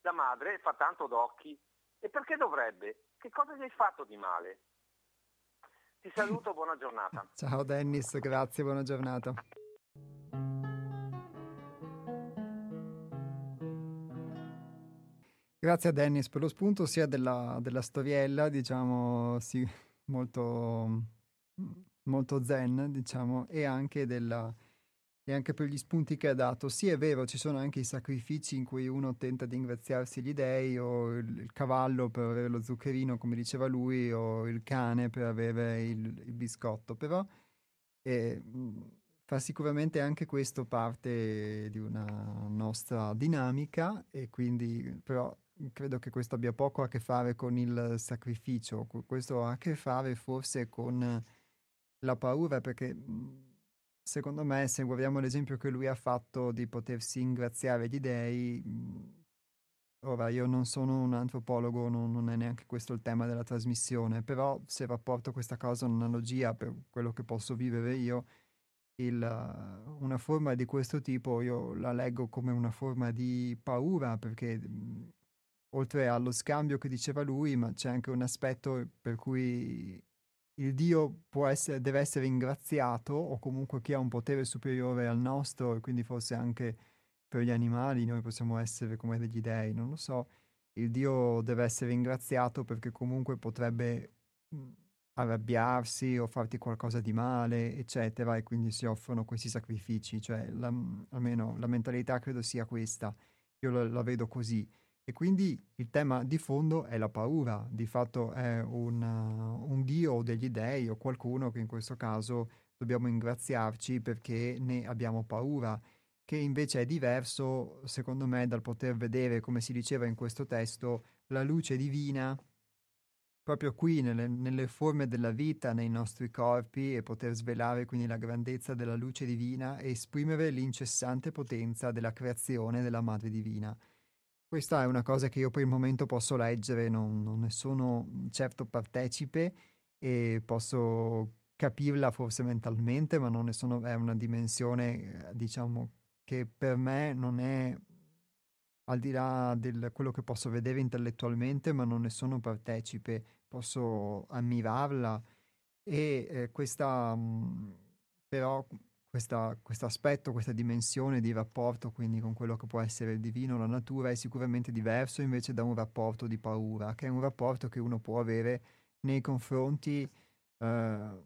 La madre fa tanto d'occhi, e perché dovrebbe? Che cosa gli hai fatto di male? Ti saluto, buona giornata. Ciao Dennis, grazie, buona giornata. Grazie a Dennis per lo spunto sia della, della storiella, diciamo, sì, molto, molto zen, diciamo, e anche, della, e anche per gli spunti che ha dato. Sì, è vero, ci sono anche i sacrifici in cui uno tenta di ingraziarsi gli dei, o il, il cavallo per avere lo zuccherino, come diceva lui, o il cane per avere il, il biscotto, però eh, fa sicuramente anche questo parte di una nostra dinamica, e quindi però credo che questo abbia poco a che fare con il sacrificio. Questo ha a che fare forse con la paura, perché secondo me, se guardiamo l'esempio che lui ha fatto di potersi ingraziare gli dei, ora io non sono un antropologo, non, non è neanche questo il tema della trasmissione, però se rapporto questa cosa a un'analogia per quello che posso vivere io, Il, una forma di questo tipo io la leggo come una forma di paura, perché mh, oltre allo scambio che diceva lui, ma c'è anche un aspetto per cui il Dio può essere, deve essere ingraziato, o comunque chi ha un potere superiore al nostro, e quindi forse anche per gli animali noi possiamo essere come degli dei, non lo so, il Dio deve essere ingraziato perché comunque potrebbe mh, arrabbiarsi o farti qualcosa di male, eccetera, e quindi si offrono questi sacrifici, cioè la, almeno la mentalità credo sia questa, io la, la vedo così, e quindi il tema di fondo è la paura, di fatto è un, uh, un dio o degli dei o qualcuno che in questo caso dobbiamo ingraziarci perché ne abbiamo paura, che invece è diverso secondo me dal poter vedere, come si diceva in questo testo, la luce divina proprio qui, nelle, nelle forme della vita, nei nostri corpi, e poter svelare quindi la grandezza della luce divina e esprimere l'incessante potenza della creazione della Madre Divina. Questa è una cosa che io per il momento posso leggere, non, non ne sono certo partecipe e posso capirla forse mentalmente, ma non ne sono, è una dimensione, diciamo, che per me non è al di là di quello che posso vedere intellettualmente, ma non ne sono partecipe, posso ammirarla, e eh, questa mh, però questo aspetto, questa dimensione di rapporto quindi con quello che può essere il divino, la natura, è sicuramente diverso invece da un rapporto di paura, che è un rapporto che uno può avere nei confronti eh,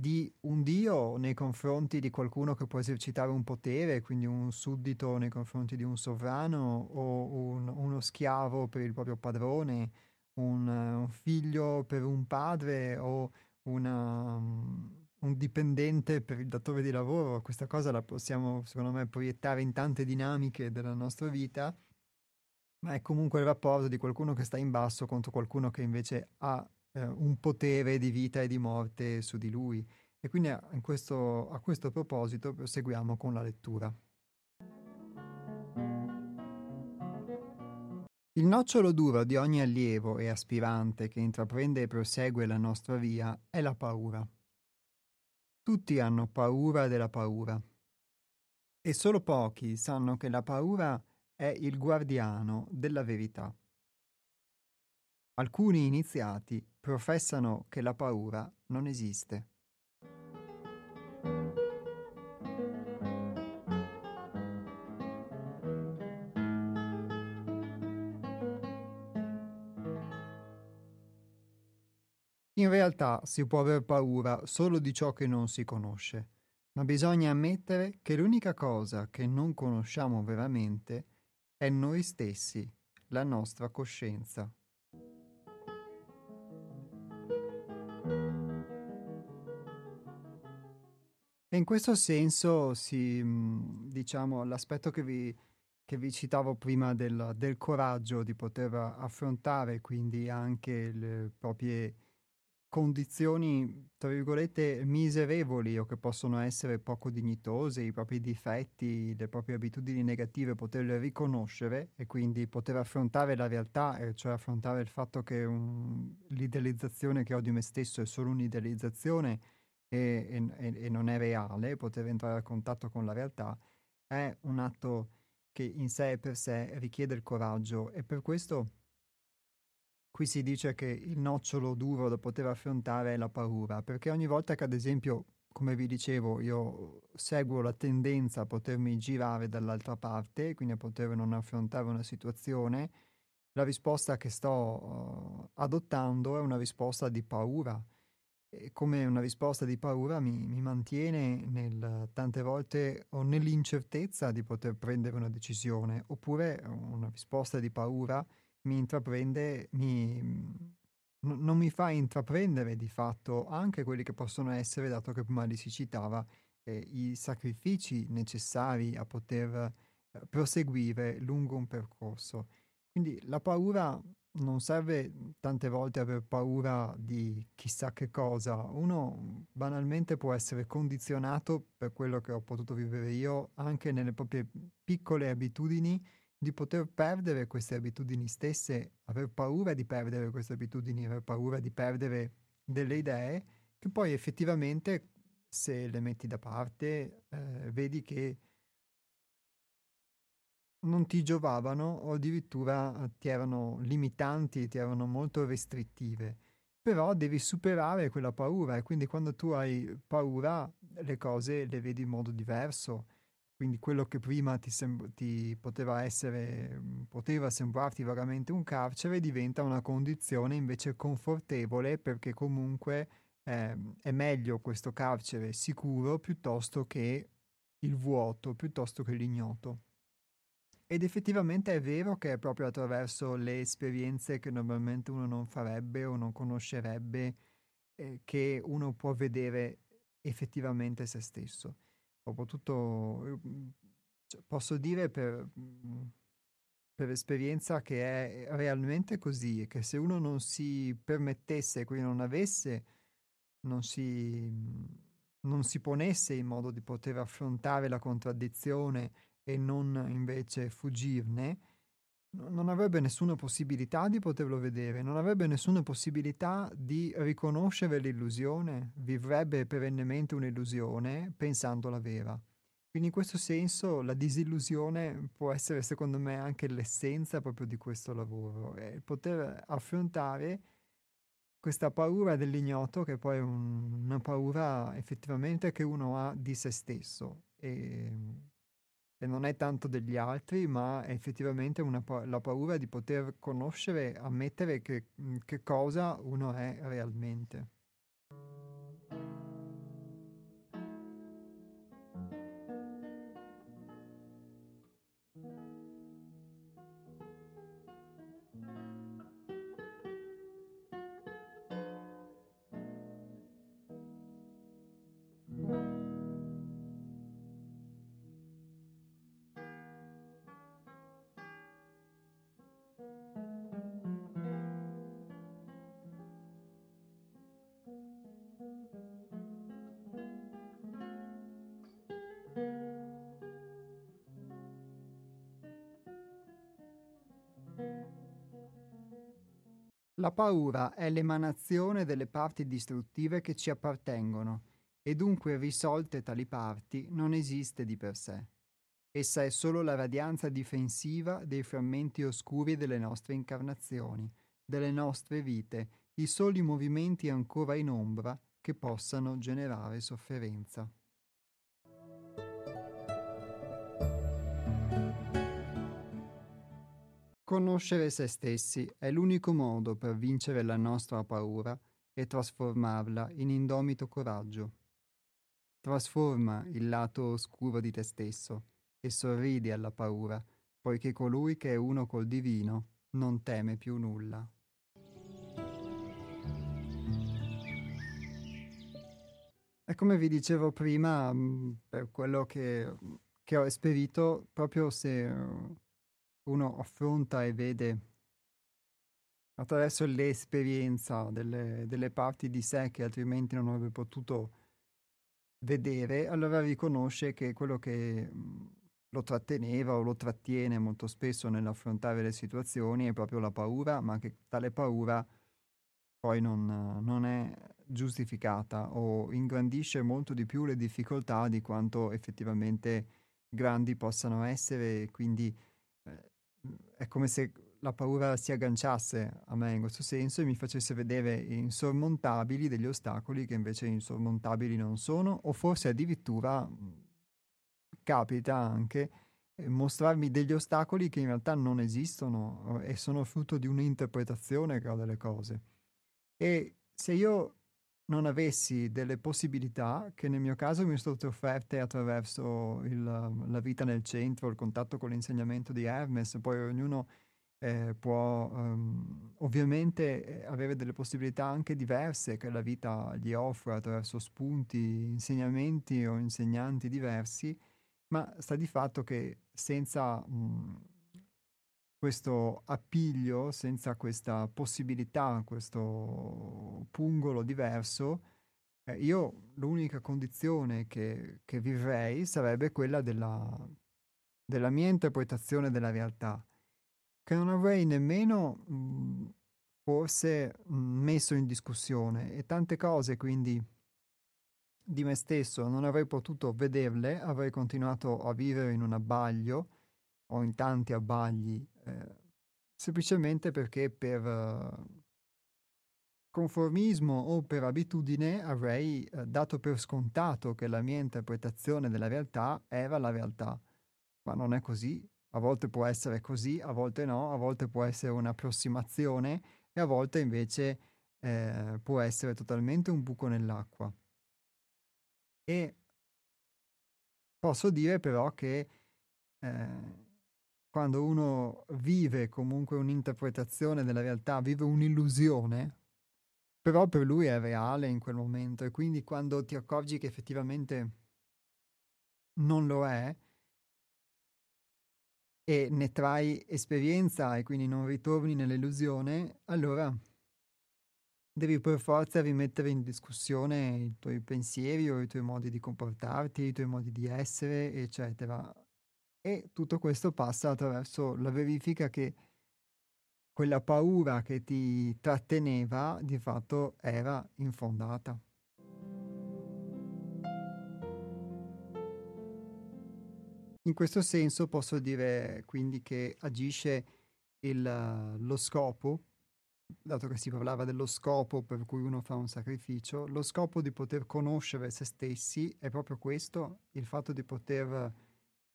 di un dio, nei confronti di qualcuno che può esercitare un potere, quindi un suddito nei confronti di un sovrano, o un, uno schiavo per il proprio padrone, un, un figlio per un padre, o una, un dipendente per il datore di lavoro. Questa cosa la possiamo, secondo me, proiettare in tante dinamiche della nostra vita, ma è comunque il rapporto di qualcuno che sta in basso contro qualcuno che invece ha un potere di vita e di morte su di lui. E quindi a questo, a questo proposito proseguiamo con la lettura. Il nocciolo duro di ogni allievo e aspirante che intraprende e prosegue la nostra via è la paura. Tutti hanno paura della paura, e solo pochi sanno che la paura è il guardiano della verità. Alcuni iniziati professano che la paura non esiste. In realtà si può aver paura solo di ciò che non si conosce, ma bisogna ammettere che l'unica cosa che non conosciamo veramente è noi stessi, la nostra coscienza. E in questo senso, si, diciamo, l'aspetto che vi, che vi citavo prima del, del coraggio di poter affrontare quindi anche le proprie condizioni, tra virgolette, miserevoli, o che possono essere poco dignitose, i propri difetti, le proprie abitudini negative, poterle riconoscere e quindi poter affrontare la realtà, cioè affrontare il fatto che un, l'idealizzazione che ho di me stesso è solo un'idealizzazione, E, e, e non è reale. Poter entrare a contatto con la realtà è un atto che in sé e per sé richiede il coraggio, e per questo qui si dice che il nocciolo duro da poter affrontare è la paura, perché ogni volta che, ad esempio, come vi dicevo, io seguo la tendenza a potermi girare dall'altra parte, quindi a poter non affrontare una situazione, La risposta che sto adottando è una risposta di paura, e come una risposta di paura mi, mi mantiene nel, tante volte o nell'incertezza di poter prendere una decisione, oppure una risposta di paura mi intraprende, mi, n- non mi fa intraprendere di fatto anche quelli che possono essere, dato che prima li si citava, eh, i sacrifici necessari a poter eh, proseguire lungo un percorso. Quindi la paura non serve tante volte aver paura di chissà che cosa, uno banalmente può essere condizionato, per quello che ho potuto vivere io, anche nelle proprie piccole abitudini, di poter perdere queste abitudini stesse, aver paura di perdere queste abitudini, aver paura di perdere delle idee che poi effettivamente, se le metti da parte, eh, vedi che non ti giovavano o addirittura ti erano limitanti, ti erano molto restrittive. Però devi superare quella paura, e quindi quando tu hai paura le cose le vedi in modo diverso. Quindi quello che prima ti, sem- ti poteva essere, poteva sembrarti vagamente un carcere, diventa una condizione invece confortevole, perché comunque eh, è meglio questo carcere sicuro piuttosto che il vuoto, piuttosto che l'ignoto. Ed effettivamente è vero che è proprio attraverso le esperienze che normalmente uno non farebbe o non conoscerebbe eh, che uno può vedere effettivamente se stesso. Ho potuto, posso dire per, per esperienza che è realmente così, che se uno non si permettesse, quindi non avesse, non si, non si ponesse in modo di poter affrontare la contraddizione e non invece fuggirne, non avrebbe nessuna possibilità di poterlo vedere, non avrebbe nessuna possibilità di riconoscere l'illusione, vivrebbe perennemente un'illusione pensandola vera. Quindi in questo senso la disillusione può essere secondo me anche l'essenza proprio di questo lavoro, è il poter affrontare questa paura dell'ignoto, che poi è un, una paura effettivamente che uno ha di se stesso, e E non è tanto degli altri, ma è effettivamente una pa- la paura di poter conoscere, ammettere che, che cosa uno è realmente. La paura è l'emanazione delle parti distruttive che ci appartengono, e dunque risolte tali parti non esiste di per sé. Essa è solo la radianza difensiva dei frammenti oscuri delle nostre incarnazioni, delle nostre vite, i soli movimenti ancora in ombra che possano generare sofferenza. Conoscere se stessi è l'unico modo per vincere la nostra paura e trasformarla in indomito coraggio. Trasforma il lato oscuro di te stesso e sorridi alla paura, poiché colui che è uno col divino non teme più nulla. E come vi dicevo prima, per quello che, che ho esperito, proprio se uno affronta e vede attraverso l'esperienza delle, delle parti di sé che altrimenti non avrebbe potuto vedere, allora riconosce che quello che lo tratteneva o lo trattiene molto spesso nell'affrontare le situazioni è proprio la paura, ma che tale paura poi non, non è giustificata o ingrandisce molto di più le difficoltà di quanto effettivamente grandi possano essere. Quindi è come se la paura si agganciasse a me in questo senso e mi facesse vedere insormontabili degli ostacoli che invece insormontabili non sono, o forse addirittura capita anche mostrarmi degli ostacoli che in realtà non esistono e sono frutto di un'interpretazione che ho delle cose. E se io non avessi delle possibilità, che nel mio caso mi sono state offerte attraverso il, la vita nel centro, il contatto con l'insegnamento di Hermes, poi ognuno eh, può um, ovviamente avere delle possibilità anche diverse che la vita gli offre attraverso spunti, insegnamenti o insegnanti diversi, ma sta di fatto che senza mh, questo appiglio, senza questa possibilità, questo pungolo diverso, eh, io l'unica condizione che, che vivrei sarebbe quella della, della mia interpretazione della realtà, che non avrei nemmeno mh, forse mh, messo in discussione, e tante cose quindi di me stesso non avrei potuto vederle, avrei continuato a vivere in un abbaglio o in tanti abbagli, eh, semplicemente perché per eh, conformismo o per abitudine avrei eh, dato per scontato che la mia interpretazione della realtà era la realtà, ma non è così. A volte può essere così, a volte no, a volte può essere un'approssimazione e a volte invece eh, può essere totalmente un buco nell'acqua. E posso dire però che eh, quando uno vive comunque un'interpretazione della realtà, vive un'illusione, però per lui è reale in quel momento, e quindi quando ti accorgi che effettivamente non lo è e ne trai esperienza e quindi non ritorni nell'illusione, allora devi per forza rimettere in discussione i tuoi pensieri o i tuoi modi di comportarti, i tuoi modi di essere, eccetera. E tutto questo passa attraverso la verifica che quella paura che ti tratteneva di fatto era infondata. In questo senso posso dire quindi che agisce il, lo scopo, dato che si parlava dello scopo per cui uno fa un sacrificio, lo scopo di poter conoscere se stessi è proprio questo, il fatto di poter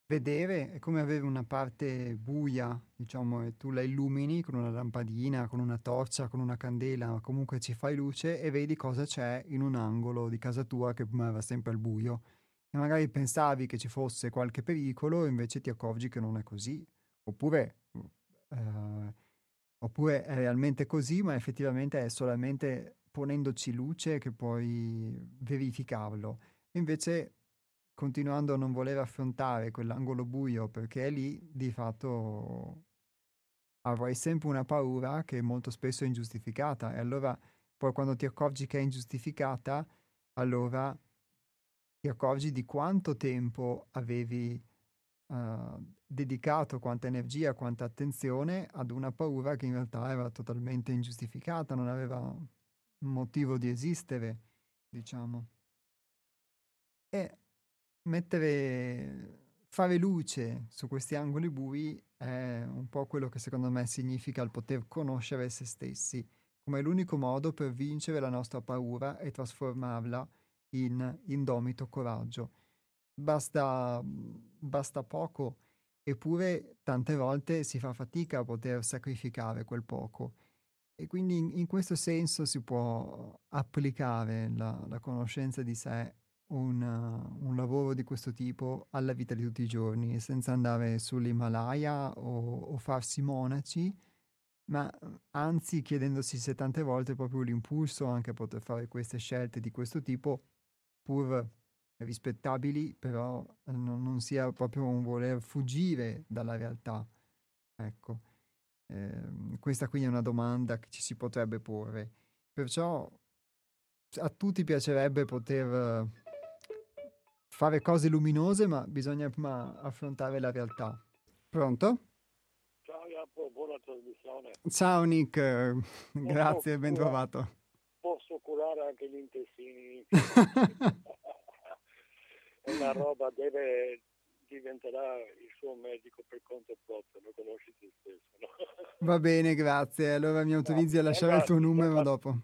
vedere. È come avere una parte buia, diciamo, e tu la illumini con una lampadina, con una torcia, con una candela, comunque ci fai luce e vedi cosa c'è in un angolo di casa tua che prima era sempre al buio. E magari pensavi che ci fosse qualche pericolo, invece ti accorgi che non è così. Oppure... Eh, Oppure è realmente così, ma effettivamente è solamente ponendoci luce che puoi verificarlo. Invece, continuando a non voler affrontare quell'angolo buio perché è lì, di fatto avrai sempre una paura che molto spesso è ingiustificata. E allora, poi quando ti accorgi che è ingiustificata, allora ti accorgi di quanto tempo avevi Uh, dedicato, quanta energia, quanta attenzione ad una paura che in realtà era totalmente ingiustificata, non aveva motivo di esistere, diciamo. E mettere, fare luce su questi angoli bui è un po' quello che secondo me significa il poter conoscere se stessi, come l'unico modo per vincere la nostra paura e trasformarla in indomito coraggio. Basta, basta poco, eppure tante volte si fa fatica a poter sacrificare quel poco, e quindi in, in questo senso si può applicare la, la conoscenza di sé, un, un lavoro di questo tipo, alla vita di tutti i giorni, senza andare sull'Himalaya o, o farsi monaci, ma anzi chiedendosi se tante volte proprio l'impulso anche a poter fare queste scelte di questo tipo, pur rispettabili, però non, non sia proprio un voler fuggire dalla realtà. Ecco, eh, questa quindi è una domanda che ci si potrebbe porre. Perciò a tutti piacerebbe poter fare cose luminose, ma bisogna prima affrontare la realtà. Pronto? Ciao Iapo, buona trasmissione. Ciao Nick, posso grazie, curare, ben trovato. Posso curare anche gli intestini? Una roba deve diventerà il suo medico per conto proprio, lo conosci te stesso, no? Va bene, grazie. Allora mi autorizzi no, a lasciare sembra, il tuo numero sembra, dopo.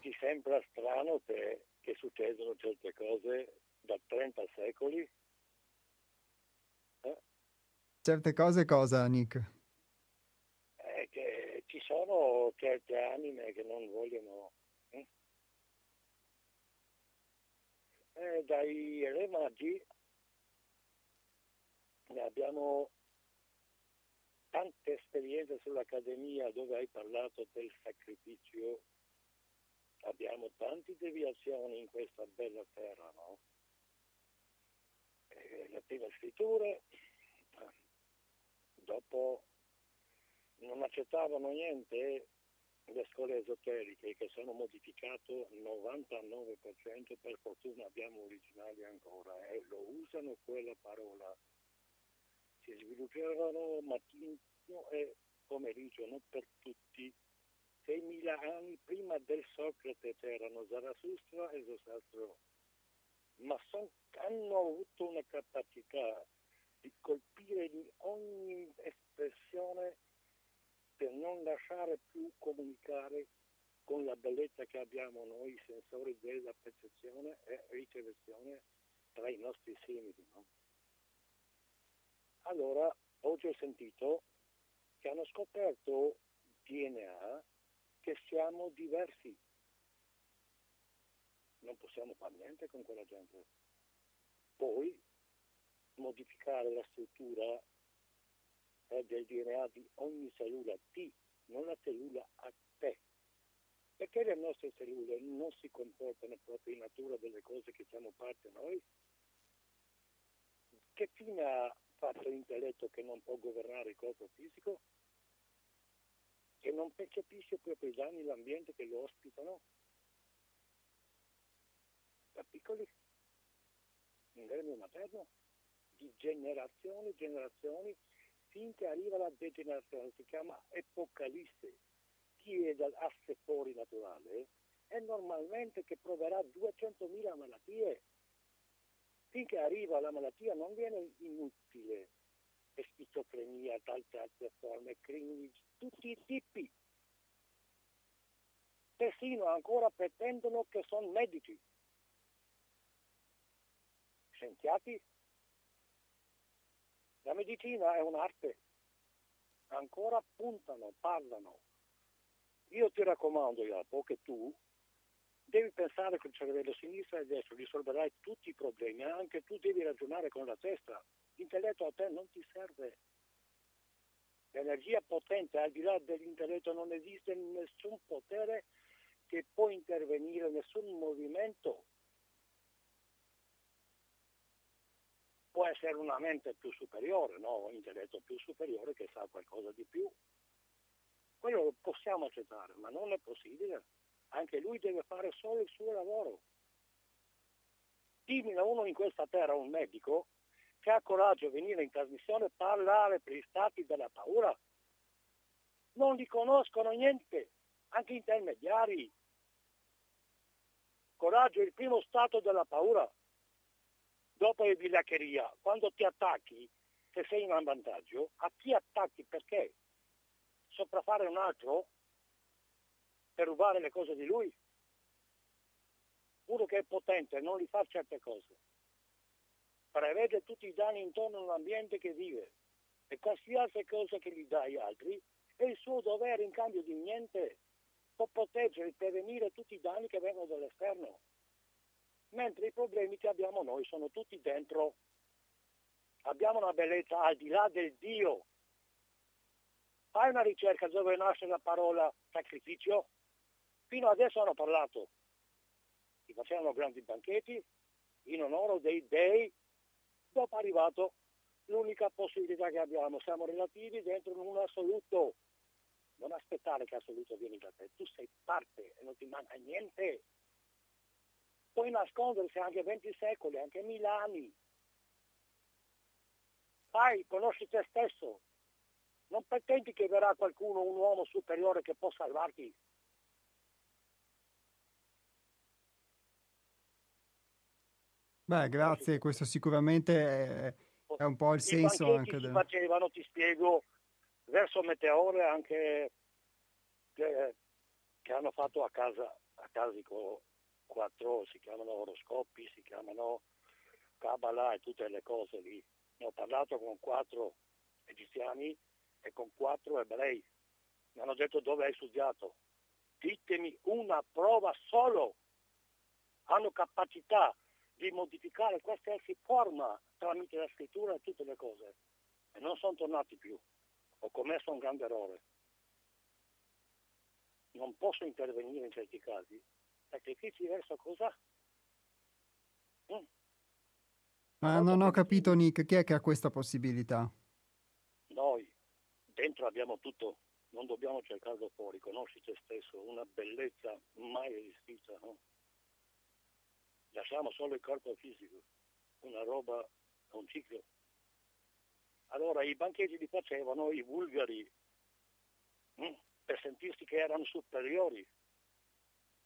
Ti sembra strano che, che succedono certe cose da trenta secoli? Eh? Certe cose cosa, Nick? Eh, che ci sono certe anime che non vogliono... Eh? Eh, dai Re Magi ne abbiamo tante esperienze sull'Accademia, dove hai parlato del sacrificio. Abbiamo tante deviazioni in questa bella terra, no? Eh, le prime scritture, dopo non accettavano niente le scuole esoteriche, che sono modificato novantanove per cento, per fortuna abbiamo originali ancora, e eh? lo usano quella parola. Si sviluppavano mattino e pomeriggio, non per tutti. seimila anni prima del Socrate c'erano Zarathustra e Zosastro, ma son, hanno avuto una capacità di colpire in ogni espressione per non lasciare più comunicare con la bellezza che abbiamo noi, i sensori della percezione e ricezione tra i nostri simili, no? Allora, oggi ho sentito che hanno scoperto D N A che siamo diversi. Non possiamo fare niente con quella gente. Poi modificare la struttura eh, del D N A di ogni cellula T, non la cellula a te. Perché le nostre cellule non si comportano proprio in natura delle cose che siamo parte noi? Che fine ha fatto l'intelletto che non può governare il corpo fisico? Che non percepisce proprio i danni l'ambiente che lo ospitano? Da piccoli, in grembo materno, di generazioni e generazioni, finché arriva la degenerazione, si chiama epocalisse, chi è dall'asse fuori naturale, è normalmente che proverà duecentomila malattie. Finché arriva la malattia non viene inutile, e schizofrenia, tante altre forme, crimini, tutti i tipi. Persino ancora pretendono che sono medici. Scienziati? La medicina è un'arte. Ancora puntano, parlano. Io ti raccomando, Iapo, che tu devi pensare col cervello sinistro e destro, risolverai tutti i problemi, anche tu devi ragionare con la testa. L'intelletto a te non ti serve. L'energia potente, al di là dell'intelletto, non esiste nessun potere che può intervenire, nessun movimento. Può essere una mente più superiore, no? Un intelletto più superiore che sa qualcosa di più. Quello lo possiamo accettare, ma non è possibile. Anche lui deve fare solo il suo lavoro. Dimmi uno in questa terra, un medico, che ha coraggio di venire in trasmissione e parlare per gli stati della paura. Non li conoscono niente, anche intermediari. Coraggio è il primo stato della paura. Dopo è villacheria. Quando ti attacchi, se sei in vantaggio, a chi attacchi perché? Sopraffare un altro? Per rubare le cose di lui? Uno che è potente non gli fa certe cose. Prevede tutti i danni intorno all'ambiente che vive, e qualsiasi cosa che gli dai altri è il suo dovere, in cambio di niente può proteggere e prevenire tutti i danni che vengono dall'esterno, mentre i problemi che abbiamo noi sono tutti dentro. Abbiamo una bellezza al di là del Dio. Fai una ricerca dove nasce la parola sacrificio. Fino adesso hanno parlato, si facevano grandi banchetti in onore dei dei. Dopo è arrivato l'unica possibilità che abbiamo, siamo relativi dentro un assoluto. Non aspettare che assoluto vieni da te, tu sei parte e non ti manca niente. Puoi nascondersi anche venti secoli, anche mila anni. Fai, conosci te stesso. Non pretendi che verrà qualcuno, un uomo superiore che possa salvarti. Beh, grazie, questo sicuramente è un po' il senso anche del... facevano, ti spiego, verso Meteore anche che, che hanno fatto a casa, a Casico quattro, si chiamano oroscopi, si chiamano Kabbalah e tutte le cose lì. Ne ho parlato con quattro egiziani e con quattro ebrei. Mi hanno detto: dove hai studiato? Ditemi una prova solo. Hanno capacità di modificare qualsiasi forma tramite la scrittura e tutte le cose. E non sono tornati più. Ho commesso un grande errore. Non posso intervenire in certi casi, perché chi ci resta cosa? Mm. Ma non, non ho capito, Nick, chi è che ha questa possibilità? Noi, dentro abbiamo tutto, non dobbiamo cercarlo fuori, conosci te stesso, una bellezza mai esistita, no? Lasciamo solo il corpo fisico, una roba, un ciclo. Allora i banchesi li facevano i bulgari, mm, per sentirsi che erano superiori.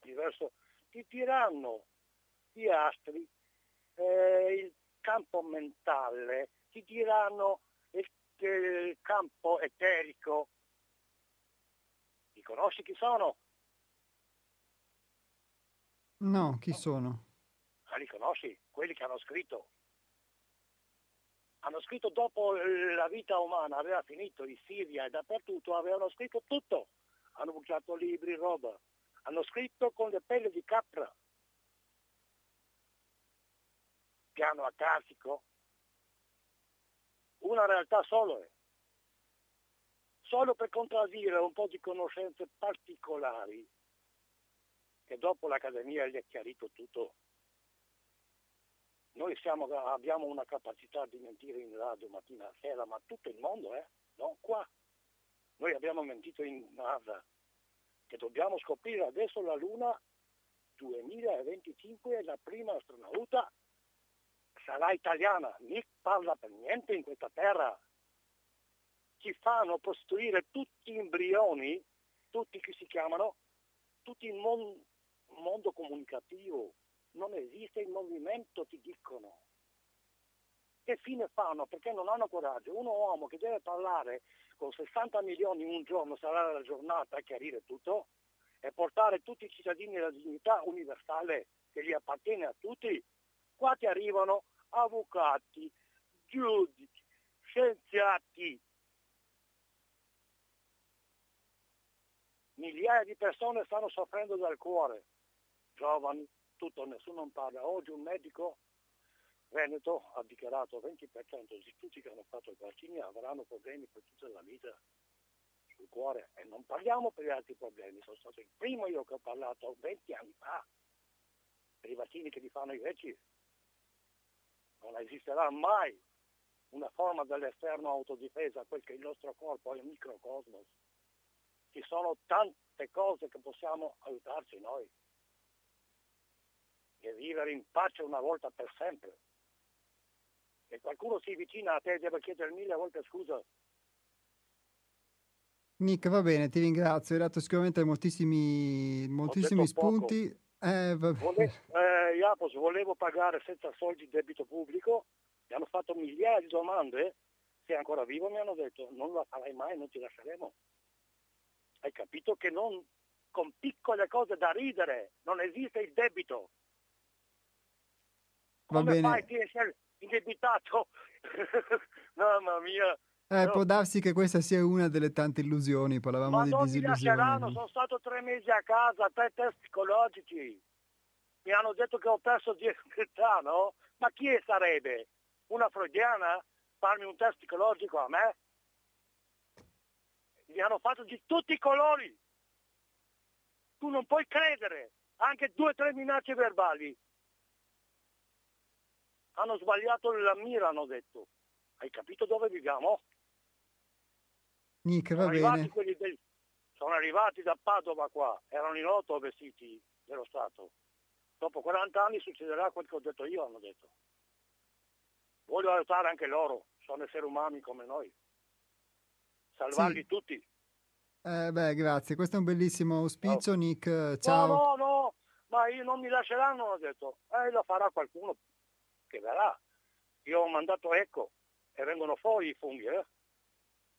Diverso, ti tiranno gli astri, eh, il campo mentale, ti tiranno il, il campo eterico. Ti conosci chi sono? No, chi no. sono? Ah, li conosci? Quelli che hanno scritto. Hanno scritto dopo la vita umana, aveva finito in Siria e dappertutto, avevano scritto tutto. Hanno buttato libri, roba. Hanno scritto con le pelle di capra. Piano acarsico. Una realtà solo è. Solo per contraddire un po' di conoscenze particolari, che dopo l'Accademia gli ha chiarito tutto. Noi siamo, abbiamo una capacità di mentire in radio mattina a sera, ma tutto il mondo, eh? Non qua. Noi abbiamo mentito in NASA, che dobbiamo scoprire adesso la Luna duemilaventicinque, la prima astronauta sarà italiana. Nick parla per niente in questa terra. Ci fanno costruire tutti gli embrioni, tutti che si chiamano, tutti il mon- mondo comunicativo. Non esiste il movimento, ti dicono. Che fine fanno? Perché non hanno coraggio. Uno uomo che deve parlare con sessanta milioni in un giorno, sarà la giornata a chiarire tutto e portare tutti i cittadini alla dignità universale che gli appartiene a tutti. Qua ti arrivano avvocati, giudici, scienziati. Migliaia di persone stanno soffrendo dal cuore. Giovani. Tutto, nessuno non paga. Oggi un medico veneto ha dichiarato venti per cento di tutti che hanno fatto i vaccini avranno problemi per tutta la vita sul cuore, e non parliamo per gli altri problemi. Sono stato il primo io che ho parlato venti anni fa per i vaccini che li fanno i vecchi. Non esisterà mai una forma dell'esterno autodifesa, quel che è il nostro corpo, è il microcosmos. Ci sono tante cose che possiamo aiutarci noi e vivere in pace una volta per sempre. Se qualcuno si avvicina a te deve chiedere mille volte scusa. Nick, va bene, ti ringrazio, hai dato sicuramente moltissimi, moltissimi spunti. Eh, va Vole- eh, Iapos, volevo pagare senza soldi il debito pubblico, mi hanno fatto migliaia di domande, se è ancora vivo mi hanno detto non lo farai mai, non ti lasceremo. Hai capito che non con piccole cose da ridere, non esiste il debito. Va Come bene. Fai di essere indebitato? Mamma mia. Eh, no. Può darsi che questa sia una delle tante illusioni, parlavamo ma di disillusioni. Ma non mi sono stato tre mesi a casa, tre test psicologici. Mi hanno detto che ho perso dieci età, no? Ma chi sarebbe? Una freudiana? Farmi un test psicologico a me? Mi hanno fatto di tutti i colori. Tu non puoi credere. Anche due o tre minacce verbali. Hanno sbagliato la mira, hanno detto. Hai capito dove viviamo? Nick, va sono bene. Arrivati del... Sono arrivati da Padova qua, erano in otto vestiti dello Stato. Dopo quaranta anni succederà quel che ho detto io, hanno detto. Voglio aiutare anche loro, sono esseri umani come noi. Salvarli sì. Tutti. Eh, beh, grazie, questo è un bellissimo auspicio, no. Nick. Ciao. No, no, no, ma io non mi lasceranno, hanno detto. Eh, lo farà qualcuno. Che verrà. Io ho mandato Ecco e vengono fuori i funghi, eh?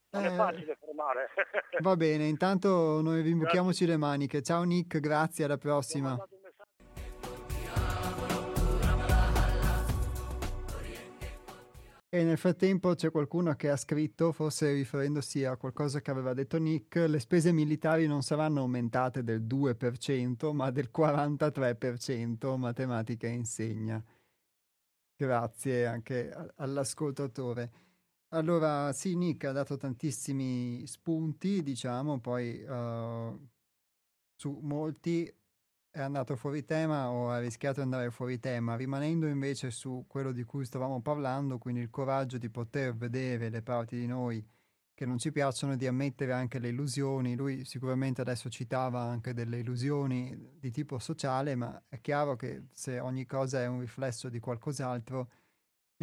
Non eh, è facile formare. Va bene, intanto noi rimbocchiamoci le maniche. Ciao Nick, grazie, alla prossima. E nel frattempo c'è qualcuno che ha scritto, forse riferendosi a qualcosa che aveva detto Nick, le spese militari non saranno aumentate del due per cento, ma del quarantatré per cento, matematica insegna. Grazie anche a- all'ascoltatore. Allora, sì, Nick ha dato tantissimi spunti, diciamo, poi uh, su molti è andato fuori tema o ha rischiato di andare fuori tema, rimanendo invece su quello di cui stavamo parlando, quindi il coraggio di poter vedere le parti di noi che non ci piacciono e di ammettere anche le illusioni. Lui sicuramente adesso citava anche delle illusioni di tipo sociale, ma è chiaro che se ogni cosa è un riflesso di qualcos'altro,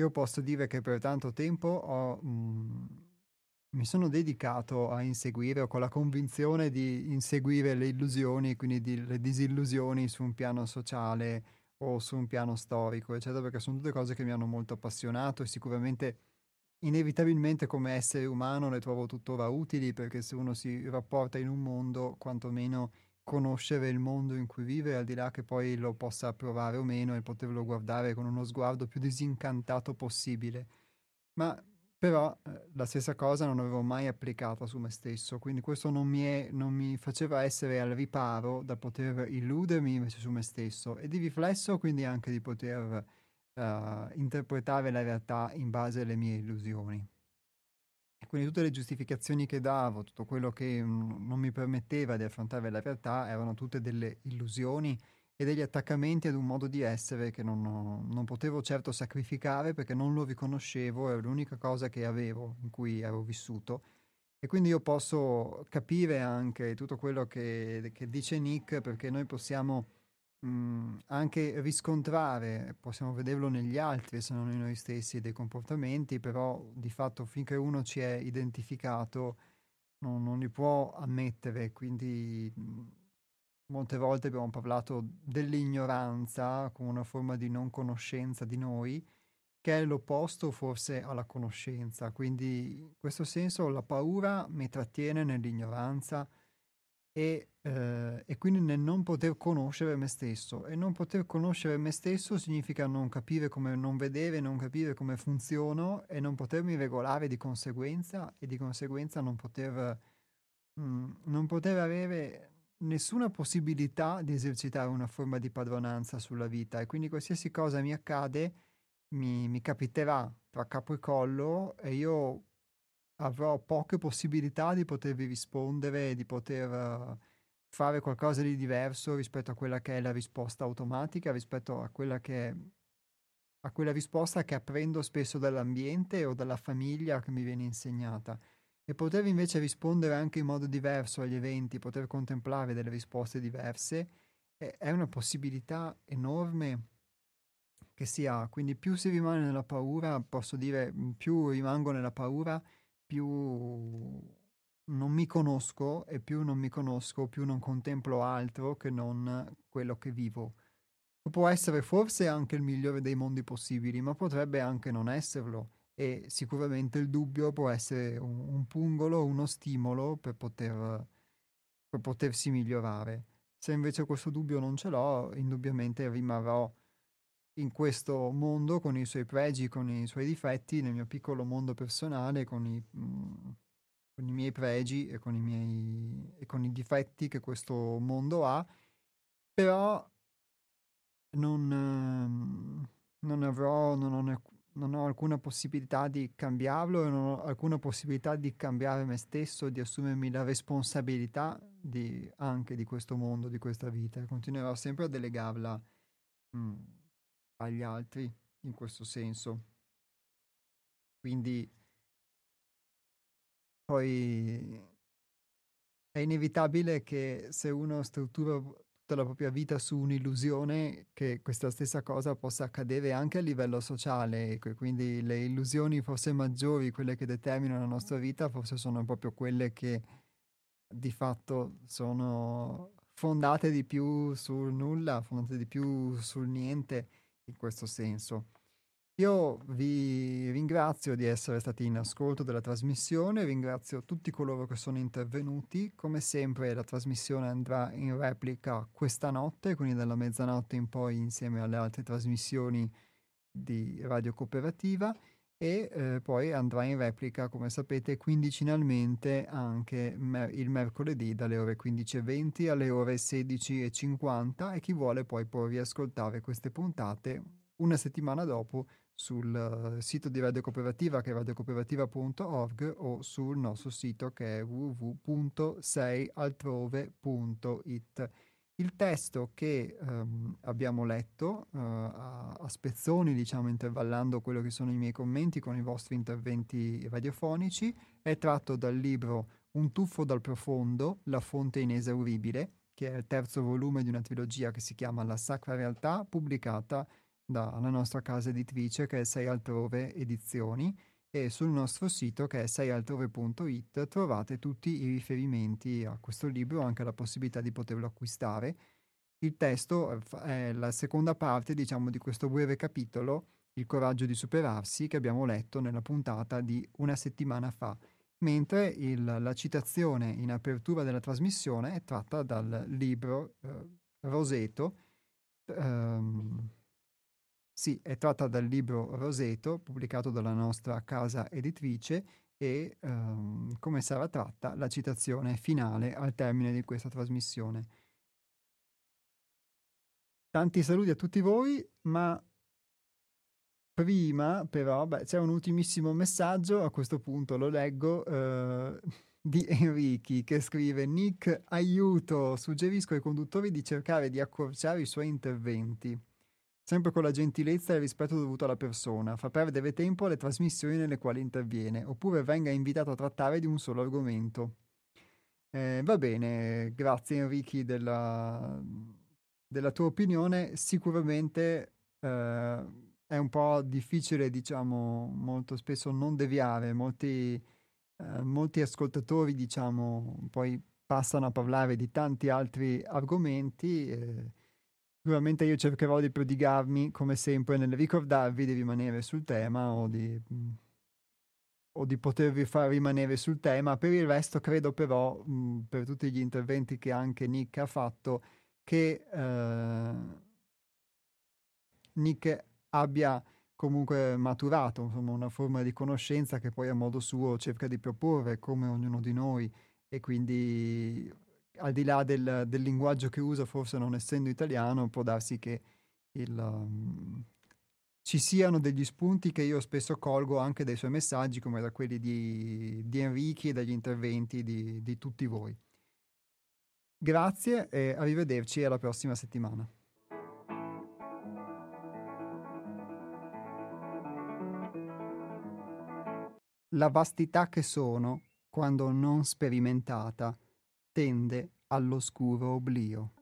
io posso dire che per tanto tempo ho... Mh, mi sono dedicato a inseguire, o con la convinzione di inseguire le illusioni, quindi di, le disillusioni su un piano sociale o su un piano storico, eccetera, perché sono tutte cose che mi hanno molto appassionato e sicuramente, inevitabilmente, come essere umano le trovo tuttora utili, perché se uno si rapporta in un mondo, quantomeno conoscere il mondo in cui vive, al di là che poi lo possa approvare o meno, e poterlo guardare con uno sguardo più disincantato possibile. Ma... Però eh, la stessa cosa non l'avevo mai applicata su me stesso, quindi questo non mi, è, non mi faceva essere al riparo da poter illudermi invece su me stesso, e di riflesso quindi anche di poter eh, interpretare la realtà in base alle mie illusioni. E quindi tutte le giustificazioni che davo, tutto quello che mh, non mi permetteva di affrontare la realtà, erano tutte delle illusioni e degli attaccamenti ad un modo di essere che non, non potevo certo sacrificare, perché non lo riconoscevo, era l'unica cosa che avevo, in cui ero vissuto. E quindi io posso capire anche tutto quello che, che dice Nick, perché noi possiamo mh, anche riscontrare, possiamo vederlo negli altri se non in noi stessi, dei comportamenti, però di fatto finché uno ci è identificato non, non li può ammettere, quindi... Mh, molte volte abbiamo parlato dell'ignoranza come una forma di non conoscenza di noi, che è l'opposto forse alla conoscenza. Quindi in questo senso la paura mi trattiene nell'ignoranza e, eh, e quindi nel non poter conoscere me stesso. E non poter conoscere me stesso significa non capire come, non vedere, non capire come funziono e non potermi regolare di conseguenza, e di conseguenza non poter, mh, non poter avere... nessuna possibilità di esercitare una forma di padronanza sulla vita, e quindi qualsiasi cosa mi accade mi, mi capiterà tra capo e collo, e io avrò poche possibilità di potervi rispondere, di poter fare qualcosa di diverso rispetto a quella che è la risposta automatica, rispetto a quella che è, a quella risposta che apprendo spesso dall'ambiente o dalla famiglia che mi viene insegnata. E poter invece rispondere anche in modo diverso agli eventi, poter contemplare delle risposte diverse, è una possibilità enorme che si ha. Quindi più si rimane nella paura, posso dire, più rimango nella paura, più non mi conosco, e più non mi conosco, più non contemplo altro che non quello che vivo. Può essere forse anche il migliore dei mondi possibili, ma potrebbe anche non esserlo. E sicuramente il dubbio può essere un, un pungolo, uno stimolo per, poter, per potersi migliorare. Se invece questo dubbio non ce l'ho, indubbiamente rimarrò in questo mondo con i suoi pregi, con i suoi difetti, nel mio piccolo mondo personale, con i, mh, con i miei pregi e con i miei e con i difetti che questo mondo ha, però non, non avrò... non ho ne- Non ho alcuna possibilità di cambiarlo, e non ho alcuna possibilità di cambiare me stesso, di assumermi la responsabilità di, anche di questo mondo, di questa vita. Continuerò sempre a delegarla mh, agli altri in questo senso. Quindi poi è inevitabile che se uno struttura... la propria vita su un'illusione, che questa stessa cosa possa accadere anche a livello sociale, quindi le illusioni forse maggiori, quelle che determinano la nostra vita, forse sono proprio quelle che di fatto sono fondate di più sul nulla, fondate di più sul niente, in questo senso. Io vi ringrazio di essere stati in ascolto della trasmissione, ringrazio tutti coloro che sono intervenuti. Come sempre la trasmissione andrà in replica questa notte, quindi dalla mezzanotte in poi, insieme alle altre trasmissioni di Radio Cooperativa, e eh, poi andrà in replica, come sapete, quindicinalmente anche mer- il mercoledì dalle ore quindici e venti alle ore sedici e cinquanta, e chi vuole poi può riascoltare queste puntate una settimana dopo sul sito di Radio Cooperativa, che è radio cooperativa punto org, o sul nostro sito, che è w w w punto sei altrove punto it. Il testo che ehm, abbiamo letto eh, a, a spezzoni, diciamo, intervallando quello che sono i miei commenti con i vostri interventi radiofonici, è tratto dal libro Un tuffo dal profondo, la fonte inesauribile, che è il terzo volume di una trilogia che si chiama La Sacra Realtà, pubblicata dalla nostra casa editrice, che è Sei Altrove Edizioni, e sul nostro sito, che è sei altrove punto it, trovate tutti i riferimenti a questo libro, anche la possibilità di poterlo acquistare. Il testo è la seconda parte, diciamo, di questo breve capitolo, Il coraggio di superarsi, che abbiamo letto nella puntata di una settimana fa, mentre il, la citazione in apertura della trasmissione è tratta dal libro eh, Roseto, ehm, Sì, è tratta dal libro Roseto, pubblicato dalla nostra casa editrice, e ehm, come sarà tratta la citazione finale al termine di questa trasmissione. Tanti saluti a tutti voi, ma prima però beh, c'è un ultimissimo messaggio, a questo punto lo leggo, eh, di Enrichi, che scrive: Nick, aiuto, suggerisco ai conduttori di cercare di accorciare i suoi interventi, sempre con la gentilezza e il rispetto dovuto alla persona, fa perdere tempo alle trasmissioni nelle quali interviene, oppure venga invitato a trattare di un solo argomento. Eh, va bene, grazie Enrichi della, della tua opinione. Sicuramente eh, è un po' difficile, diciamo, molto spesso non deviare, molti, eh, molti ascoltatori, diciamo, poi passano a parlare di tanti altri argomenti. Eh, Sicuramente io cercherò di prodigarmi, come sempre, nel ricordarvi di rimanere sul tema o di, o di potervi far rimanere sul tema. Per il resto credo però, mh, per tutti gli interventi che anche Nick ha fatto, che eh, Nick abbia comunque maturato, insomma, una forma di conoscenza che poi a modo suo cerca di proporre, come ognuno di noi, e quindi, al di là del, del linguaggio che usa, forse non essendo italiano, può darsi che il, um, ci siano degli spunti che io spesso colgo anche dai suoi messaggi, come da quelli di, di Enrichi e dagli interventi di, di tutti voi. Grazie e arrivederci e alla prossima settimana. La vastità che sono, quando non sperimentata, tende all'oscuro oblio.